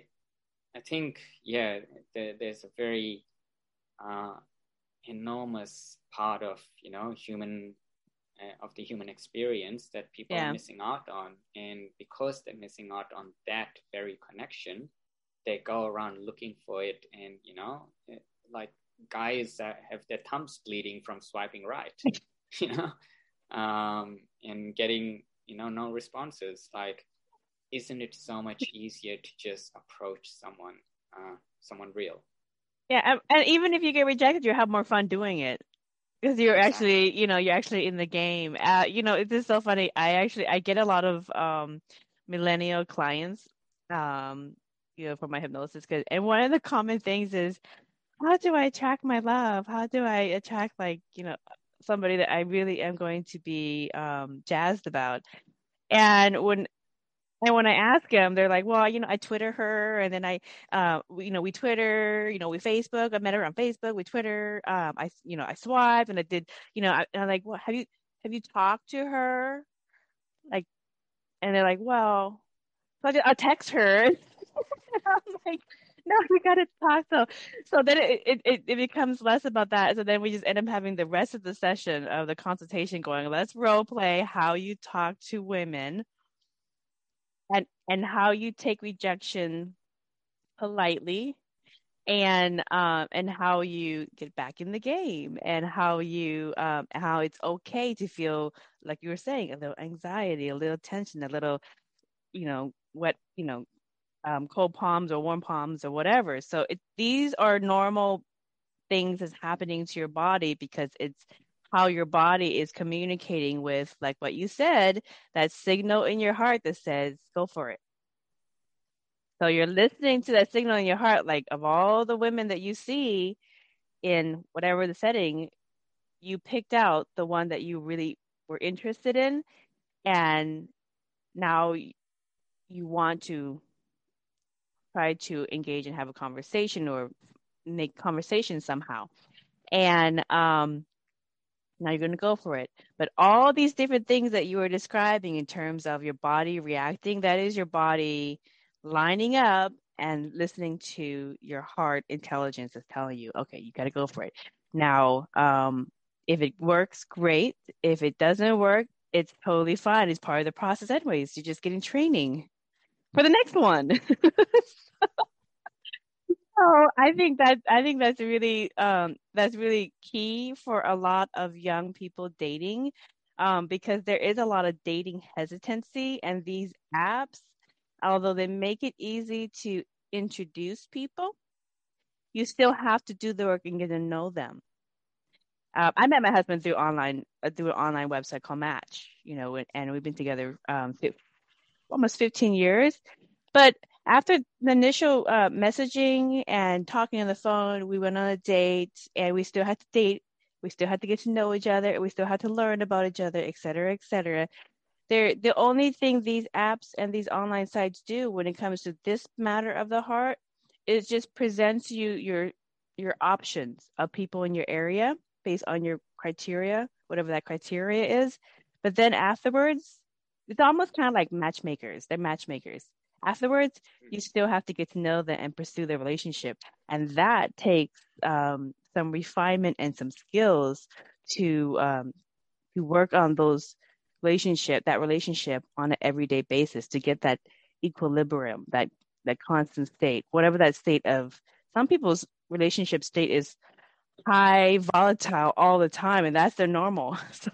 think, there's a very enormous part of, you know, of the human experience that people are missing out on. And because they're missing out on that very connection, they go around looking for it. And, you know, like, guys have their thumbs bleeding from swiping right, you know? And getting, you know, no responses. Like, isn't it so much easier to just approach someone real? Yeah. And even if you get rejected, you have more fun doing it, because you're actually, you know, you're actually in the game. You know, it's just so funny. I get a lot of millennial clients, you know, for my hypnosis. And one of the common things is, how do I attract my love? How do I attract, like, you know, somebody that I really am going to be jazzed about. And when I ask them, they're like, well, I Twitter her. And then we Twitter, we Facebook, I met her on Facebook, we Twitter, I swiped and I did, I'm like, well, have you talked to her? Like, and they're like, well, so I'll text her. And I'm like, no, we got to talk. So then it becomes less about that. So then we just end up having the rest of the session of the consultation going, let's role play how you talk to women and how you take rejection politely, and how you get back in the game, and how it's okay to feel, like you were saying, a little anxiety, a little tension, a little, wet, cold palms or warm palms or whatever. So these are normal things that's happening to your body, because it's how your body is communicating with, like what you said, that signal in your heart that says, go for it. So you're listening to that signal in your heart, like of all the women that you see in whatever the setting, you picked out the one that you really were interested in. And now you want to try to engage and have a conversation or make conversation somehow. And now you're going to go for it. But all these different things that you were describing in terms of your body reacting, that is your body lining up and listening to your heart intelligence is telling you, okay, you got to go for it. Now, if it works, great. If it doesn't work, it's totally fine. It's part of the process anyways. You're just getting training for the next one. So I think that's really key for a lot of young people dating, because there is a lot of dating hesitancy, and these apps, although they make it easy to introduce people, you still have to do the work and get to know them. I met my husband through an online website called Match, and we've been together almost 15 years. But after the initial messaging and talking on the phone, we went on a date, and we still had to date. We still had to get to know each other. And we still had to learn about each other, et cetera, et cetera. The only thing these apps and these online sites do when it comes to this matter of the heart is just presents you your options of people in your area based on your criteria, whatever that criteria is. But then afterwards, it's almost kind of like matchmakers. They're matchmakers. Afterwards, you still have to get to know them and pursue their relationship. And that takes some refinement and some skills to work on that relationship on an everyday basis, to get that equilibrium, that constant state, whatever that state of, some people's relationship state is high volatile all the time, and that's their normal. So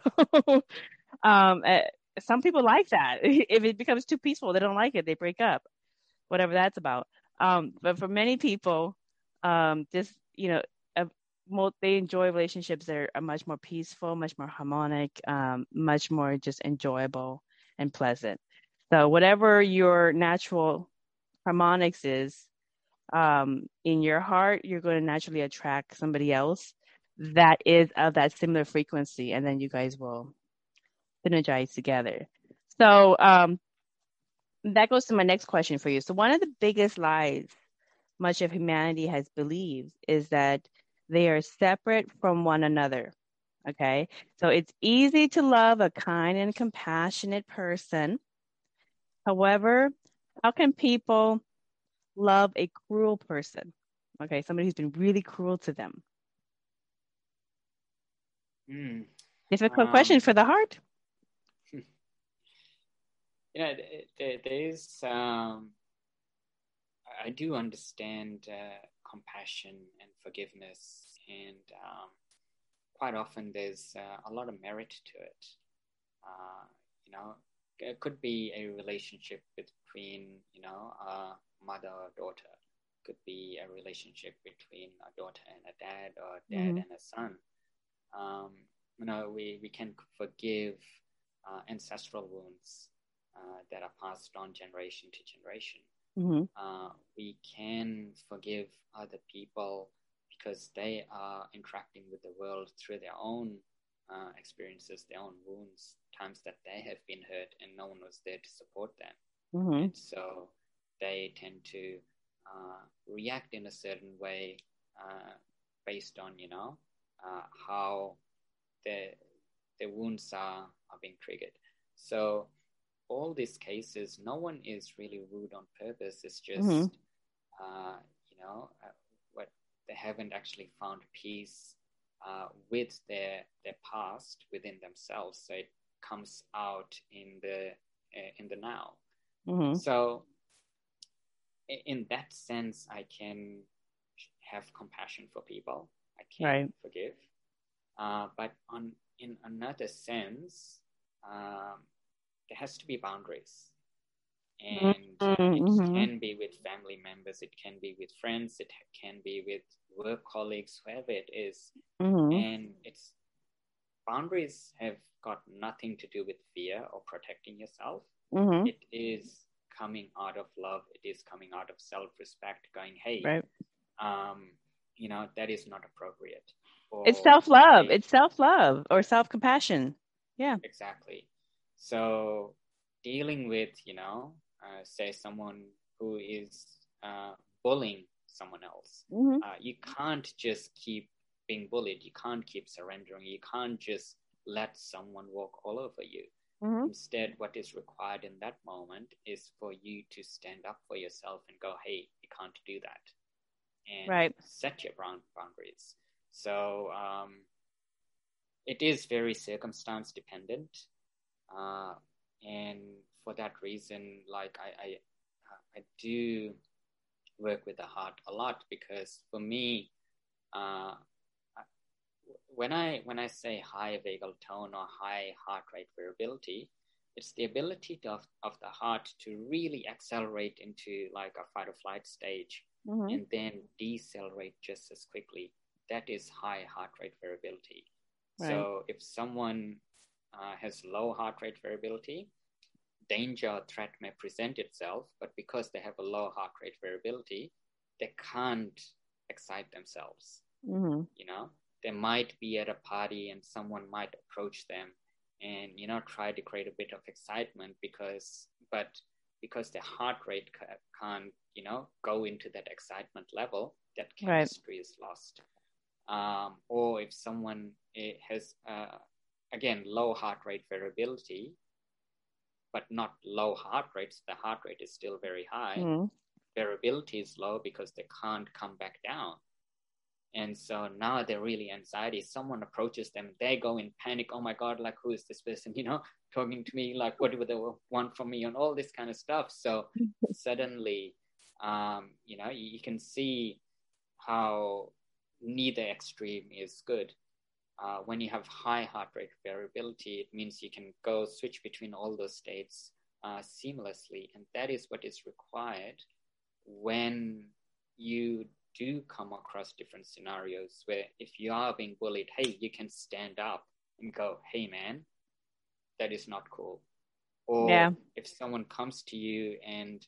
some people like that. If it becomes too peaceful, they don't like it, they break up, whatever that's about. But for many people, they enjoy relationships that are much more peaceful, much more harmonic, much more just enjoyable and pleasant. So whatever your natural harmonics is, in your heart, you're going to naturally attract somebody else that is of that similar frequency, and then you guys will synergize together. So that goes to my next question for you. So one of the biggest lies much of humanity has believed is that they are separate from one another. Okay. So it's easy to love a kind and compassionate person. However, how can people love a cruel person? Okay. Somebody who's been really cruel to them. Difficult question for the heart. There's, I do understand compassion and forgiveness, and quite often there's a lot of merit to it. It could be a relationship between, a mother or daughter. It could be a relationship between a daughter and a dad, or a dad and a son. We can forgive ancestral wounds that are passed on generation to generation. We can forgive other people because they are interacting with the world through their own experiences, their own wounds, times that they have been hurt and no one was there to support them. Mm-hmm. And so they tend to react in a certain way based on, how their wounds are being triggered. So all these cases, no one is really rude on purpose. It's just, what they haven't actually found peace with their past within themselves. So it comes out in the now. Mm-hmm. So in that sense, I can have compassion for people. I can forgive. But in another sense, there has to be boundaries. And it can be with family members, it can be with friends, it can be with work colleagues, whoever it is. Mm-hmm. And it's boundaries have got nothing to do with fear or protecting yourself. Mm-hmm. It is coming out of love. It is coming out of self-respect, going, hey, that is not appropriate. It's self-love. It's self-love or self-compassion. Yeah, exactly. So dealing with, say someone who is bullying someone else, you can't just keep being bullied. You can't keep surrendering. You can't just let someone walk all over you. Mm-hmm. Instead, what is required in that moment is for you to stand up for yourself and go, hey, you can't do that. And set your boundaries. So it is very circumstance dependent. And for that reason, like I do work with the heart a lot, because for me, when I say high vagal tone or high heart rate variability, it's the ability of the heart to really accelerate into like a fight or flight stage and then decelerate just as quickly. That is high heart rate variability. Right. So if someone has low heart rate variability, danger or threat may present itself, but because they have a low heart rate variability, they can't excite themselves. Mm-hmm. They might be at a party and someone might approach them and, try to create a bit of excitement because their heart rate can't, go into that excitement level, that chemistry is lost. Or if someone has, again, low heart rate variability, but not low heart rates, the heart rate is still very high. Mm-hmm. Variability is low because they can't come back down. And so now they're really anxiety. Someone approaches them, they go in panic. Oh my God, like, who is this person, talking to me? Like, what do they want from me? And all this kind of stuff. So suddenly, you can see how neither extreme is good. When you have high heart rate variability, it means you can go switch between all those states seamlessly. And that is what is required when you do come across different scenarios where if you are being bullied, hey, you can stand up and go, hey, man, that is not cool. Or if someone comes to you and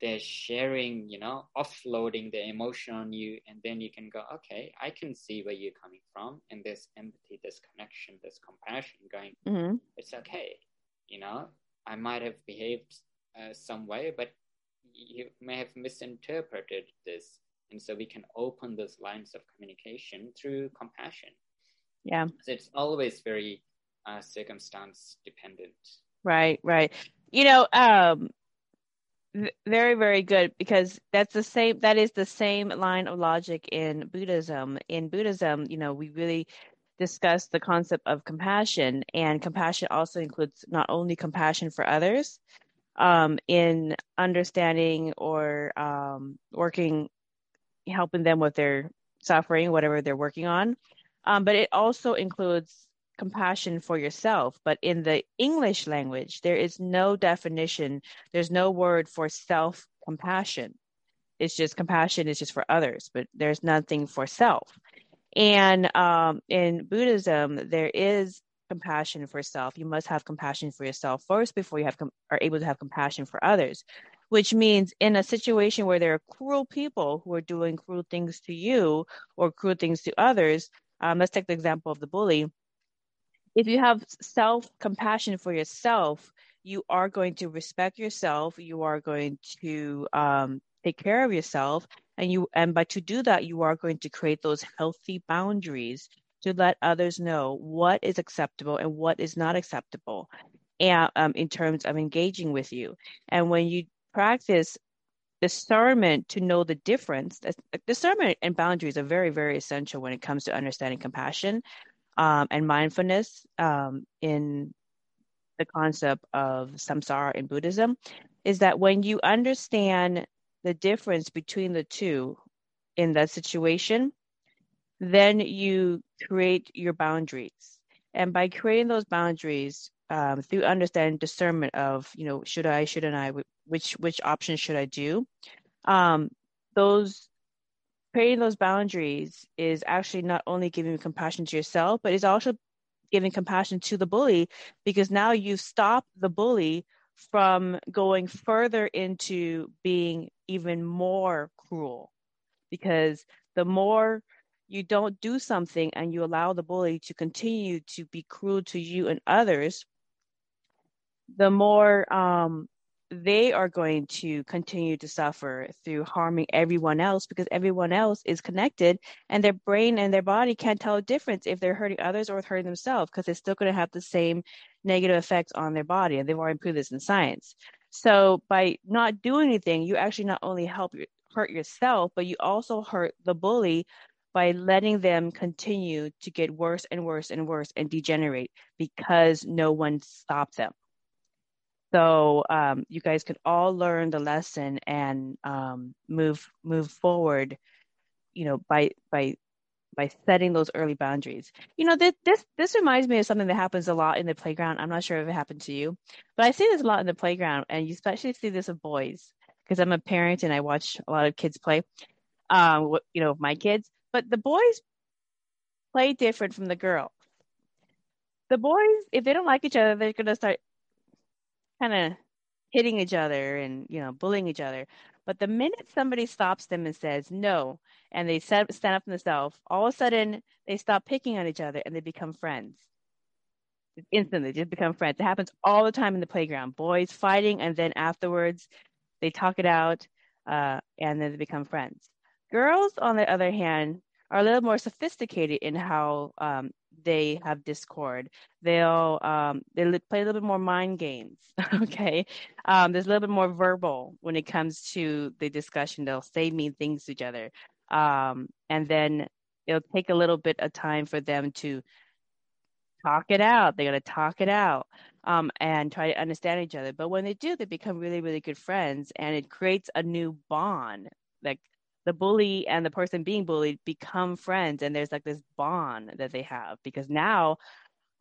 they're sharing, offloading their emotion on you, and then you can go, okay, I can see where you're coming from. And there's empathy, there's connection, there's compassion going, it's okay. I might have behaved some way, but you may have misinterpreted this. And so we can open those lines of communication through compassion. Yeah. So it's always very circumstance dependent. Right. Very, very good, because that is the same line of logic in Buddhism. In Buddhism, we really discuss the concept of compassion, and compassion also includes not only compassion for others in understanding or helping them with their suffering, whatever they're working on. But it also includes compassion for yourself. But in the English language, there is no definition. There's no word for self-compassion. It's just compassion is just for others, but there's nothing for self. And in Buddhism, there is compassion for self. You must have compassion for yourself first before you are able to have compassion for others. Which means in a situation where there are cruel people who are doing cruel things to you or cruel things to others, let's take the example of the bully. if you have self-compassion for yourself, you are going to respect yourself. You are going to take care of yourself. And by to do that, you are going to create those healthy boundaries to let others know what is acceptable and what is not acceptable, and in terms of engaging with you. And when you practice discernment to know the difference, discernment and boundaries are very, very essential when it comes to understanding compassion and mindfulness in the concept of samsara in Buddhism, is that when you understand the difference between the two in that situation, then you create your boundaries. And by creating those boundaries through understanding discernment of, you know, should I, shouldn't I, which option should I do? Creating those boundaries is actually not only giving compassion to yourself, but it's also giving compassion to the bully, because now you've stopped the bully from going further into being even more cruel. Because the more you don't do something and you allow the bully to continue to be cruel to you and others, the more they are going to continue to suffer through harming everyone else, because everyone else is connected, and their brain and their body can't tell a difference if they're hurting others or hurting themselves, because it's still going to have the same negative effects on their body. And they've already proved this in science. So by not doing anything, you actually not only hurt yourself, but you also hurt the bully by letting them continue to get worse and worse and worse and degenerate, because no one stopped them. So you guys could all learn the lesson and move forward, you know, by setting those early boundaries. You know, this reminds me of something that happens a lot in the playground. I'm not sure if it happened to you, but I see this a lot in the playground, and you especially see this with boys, because I'm a parent and I watch a lot of kids play, you know, my kids. But the boys play different from the girls. The boys, if they don't like each other, they're going to start kind of hitting each other and, you know, bullying each other. But the minute somebody stops them and says no, and they stand up for themselves, all of a sudden they stop picking on each other and they become friends. Instantly, just become friends. It happens all the time in the playground. Boys fighting, and then afterwards they talk it out, and then they become friends. Girls, on the other hand, are a little more sophisticated in how they have discord. They play a little bit more mind games. Okay, there's a little bit more verbal when it comes to the discussion. They'll say mean things to each other, and then it'll take a little bit of time for them to talk it out. They're gonna talk it out and try to understand each other. But when they do, they become really, really good friends, and it creates a new bond. Like, the bully and the person being bullied become friends, and there's like this bond that they have, because now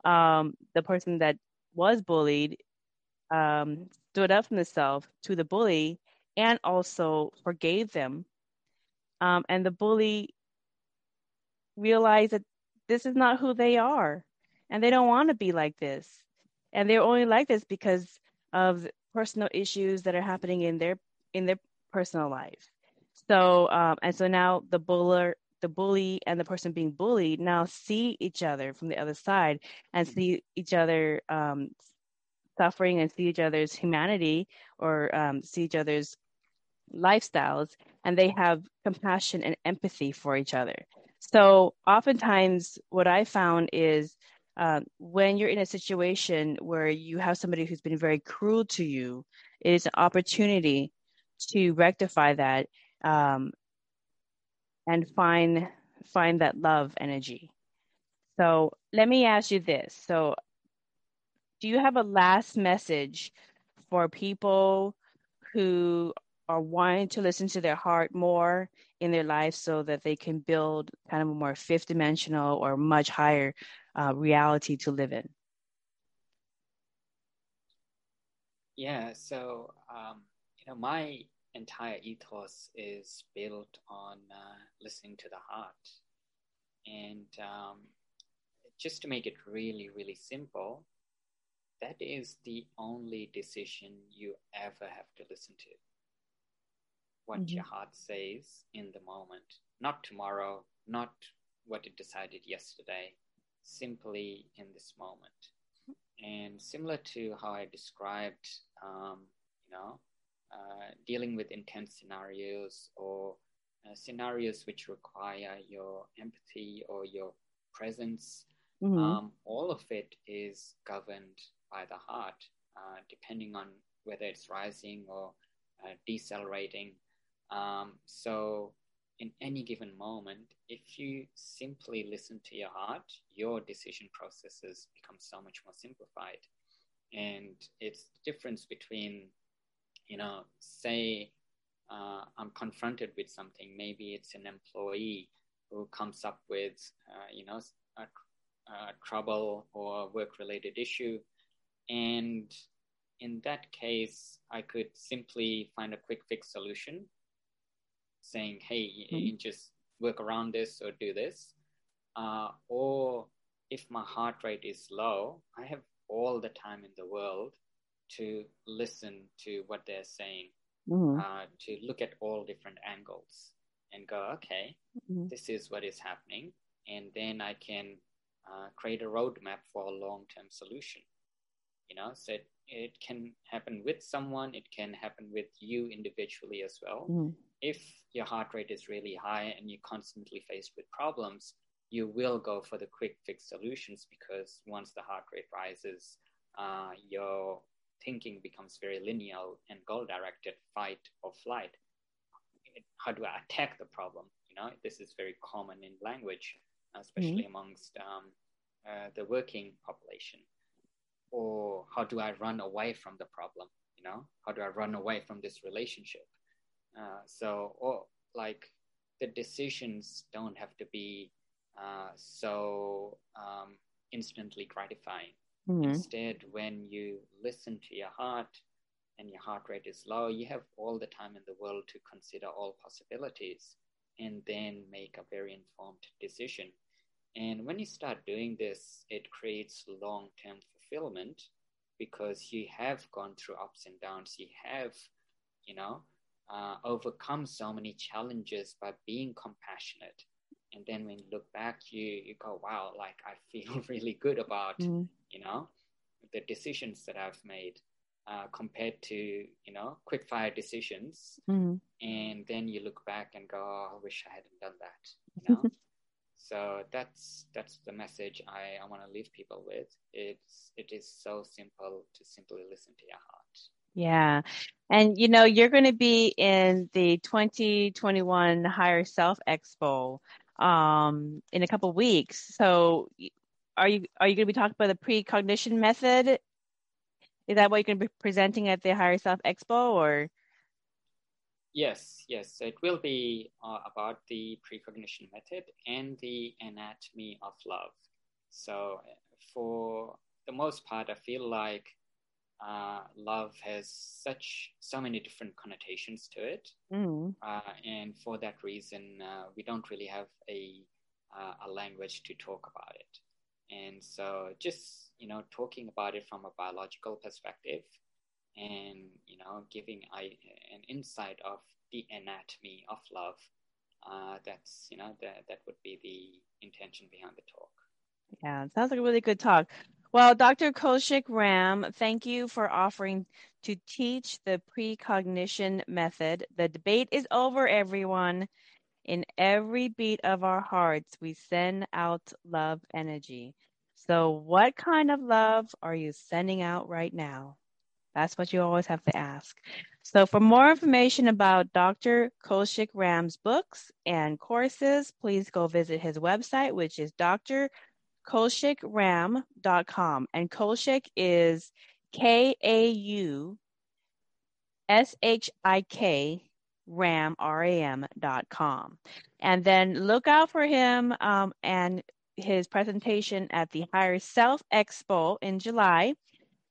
the person that was bullied stood up for themselves to the bully and also forgave them, and the bully realized that this is not who they are and they don't want to be like this, and they're only like this because of personal issues that are happening in their personal life. So and so now the bully and the person being bullied now see each other from the other side and see each other suffering, and see each other's humanity, or see each other's lifestyles, and they have compassion and empathy for each other. So oftentimes what I found is when you're in a situation where you have somebody who's been very cruel to you, it is an opportunity to rectify that. And find that love energy. So let me ask you this. So do you have a last message for people who are wanting to listen to their heart more in their life, so that they can build kind of a more fifth dimensional or much higher reality to live in? Yeah. So, you know, my entire ethos is built on listening to the heart. And just to make it really, really simple, that is the only decision you ever have to listen to. What your heart says in the moment, not tomorrow, not what it decided yesterday. simply in this moment. And similar to how I described, dealing with intense scenarios or scenarios which require your empathy or your presence, all of it is governed by the heart, depending on whether it's rising or decelerating. So in any given moment, if you simply listen to your heart, your decision processes become so much more simplified. And it's the difference between, say I'm confronted with something. Maybe it's an employee who comes up with, a trouble or a work-related issue. And in that case, I could simply find a quick fix solution, saying, hey, you just work around this or do this. Or if my heart rate is low, I have all the time in the world to listen to what they're saying, to look at all different angles and go, okay, this is what is happening. And then I can create a roadmap for a long-term solution. So it can happen with someone. It can happen with you individually as well. If your heart rate is really high and you're constantly faced with problems, you will go for the quick fix solutions, because once the heart rate rises, your thinking becomes very linear and goal-directed, fight or flight. How do I attack the problem? This is very common in language, especially amongst the working population. Or how do I run away from the problem? How do I run away from this relationship? The decisions don't have to be instantly gratifying. Instead, when you listen to your heart and your heart rate is low, you have all the time in the world to consider all possibilities and then make a very informed decision. And when you start doing this, it creates long-term fulfillment, because you have gone through ups and downs. You have, overcome so many challenges by being compassionate. And then when you look back, you go, wow, I feel really good about, the decisions that I've made compared to, quick fire decisions. And then you look back and go, oh, I wish I hadn't done that, So that's the message I want to leave people with. It is so simple to simply listen to your heart. Yeah. And, you're going to be in the 2021 Higher Self Expo in a couple of weeks. So are you going to be talking about the precognition method? Is that what you're going to be presenting at the Higher Self Expo, or? Yes. It will be about the precognition method and the anatomy of love. So for the most part, I feel like love has so many different connotations to it. And for that reason, we don't really have a language to talk about it. And so just, talking about it from a biological perspective, and giving an insight of the anatomy of love, that's that would be the intention behind the talk. Yeah, it sounds like a really good talk. Well, Dr. Kaushik Ram, thank you for offering to teach the precognition method. The debate is over, everyone. In every beat of our hearts, we send out love energy. So what kind of love are you sending out right now? That's what you always have to ask. So for more information about Dr. Kaushik Ram's books and courses, please go visit his website, which is drkaushikram.com. And Kaushik is KAUSHIK RAM.com. And then look out for him and his presentation at the Higher Self Expo in July.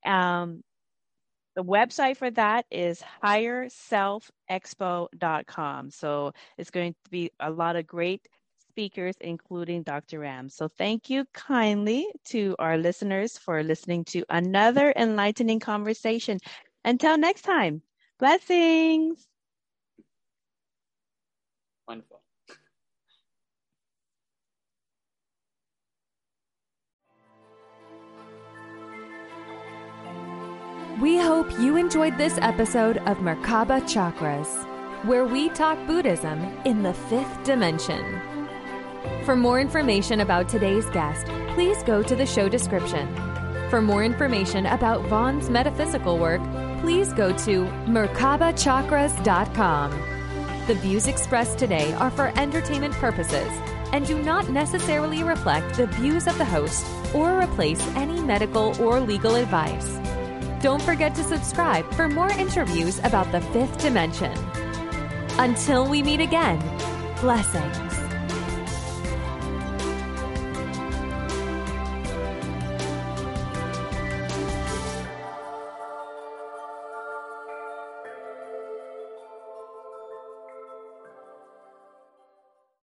The website for that is higherselfexpo.com. So it's going to be a lot of great speakers, including Dr. Ram. So thank you kindly to our listeners for listening to another enlightening conversation. Until next time, blessings. Wonderful. enjoyed this episode of Merkaba Chakras, where we talk Buddhism in the fifth dimension. For more information about today's guest, please go to the show description. For more information about Vaughn's metaphysical work, please go to merkabachakras.com. The views expressed today are for entertainment purposes and do not necessarily reflect the views of the host or replace any medical or legal advice. Don't forget to subscribe for more interviews about the fifth dimension. Until we meet again, blessings.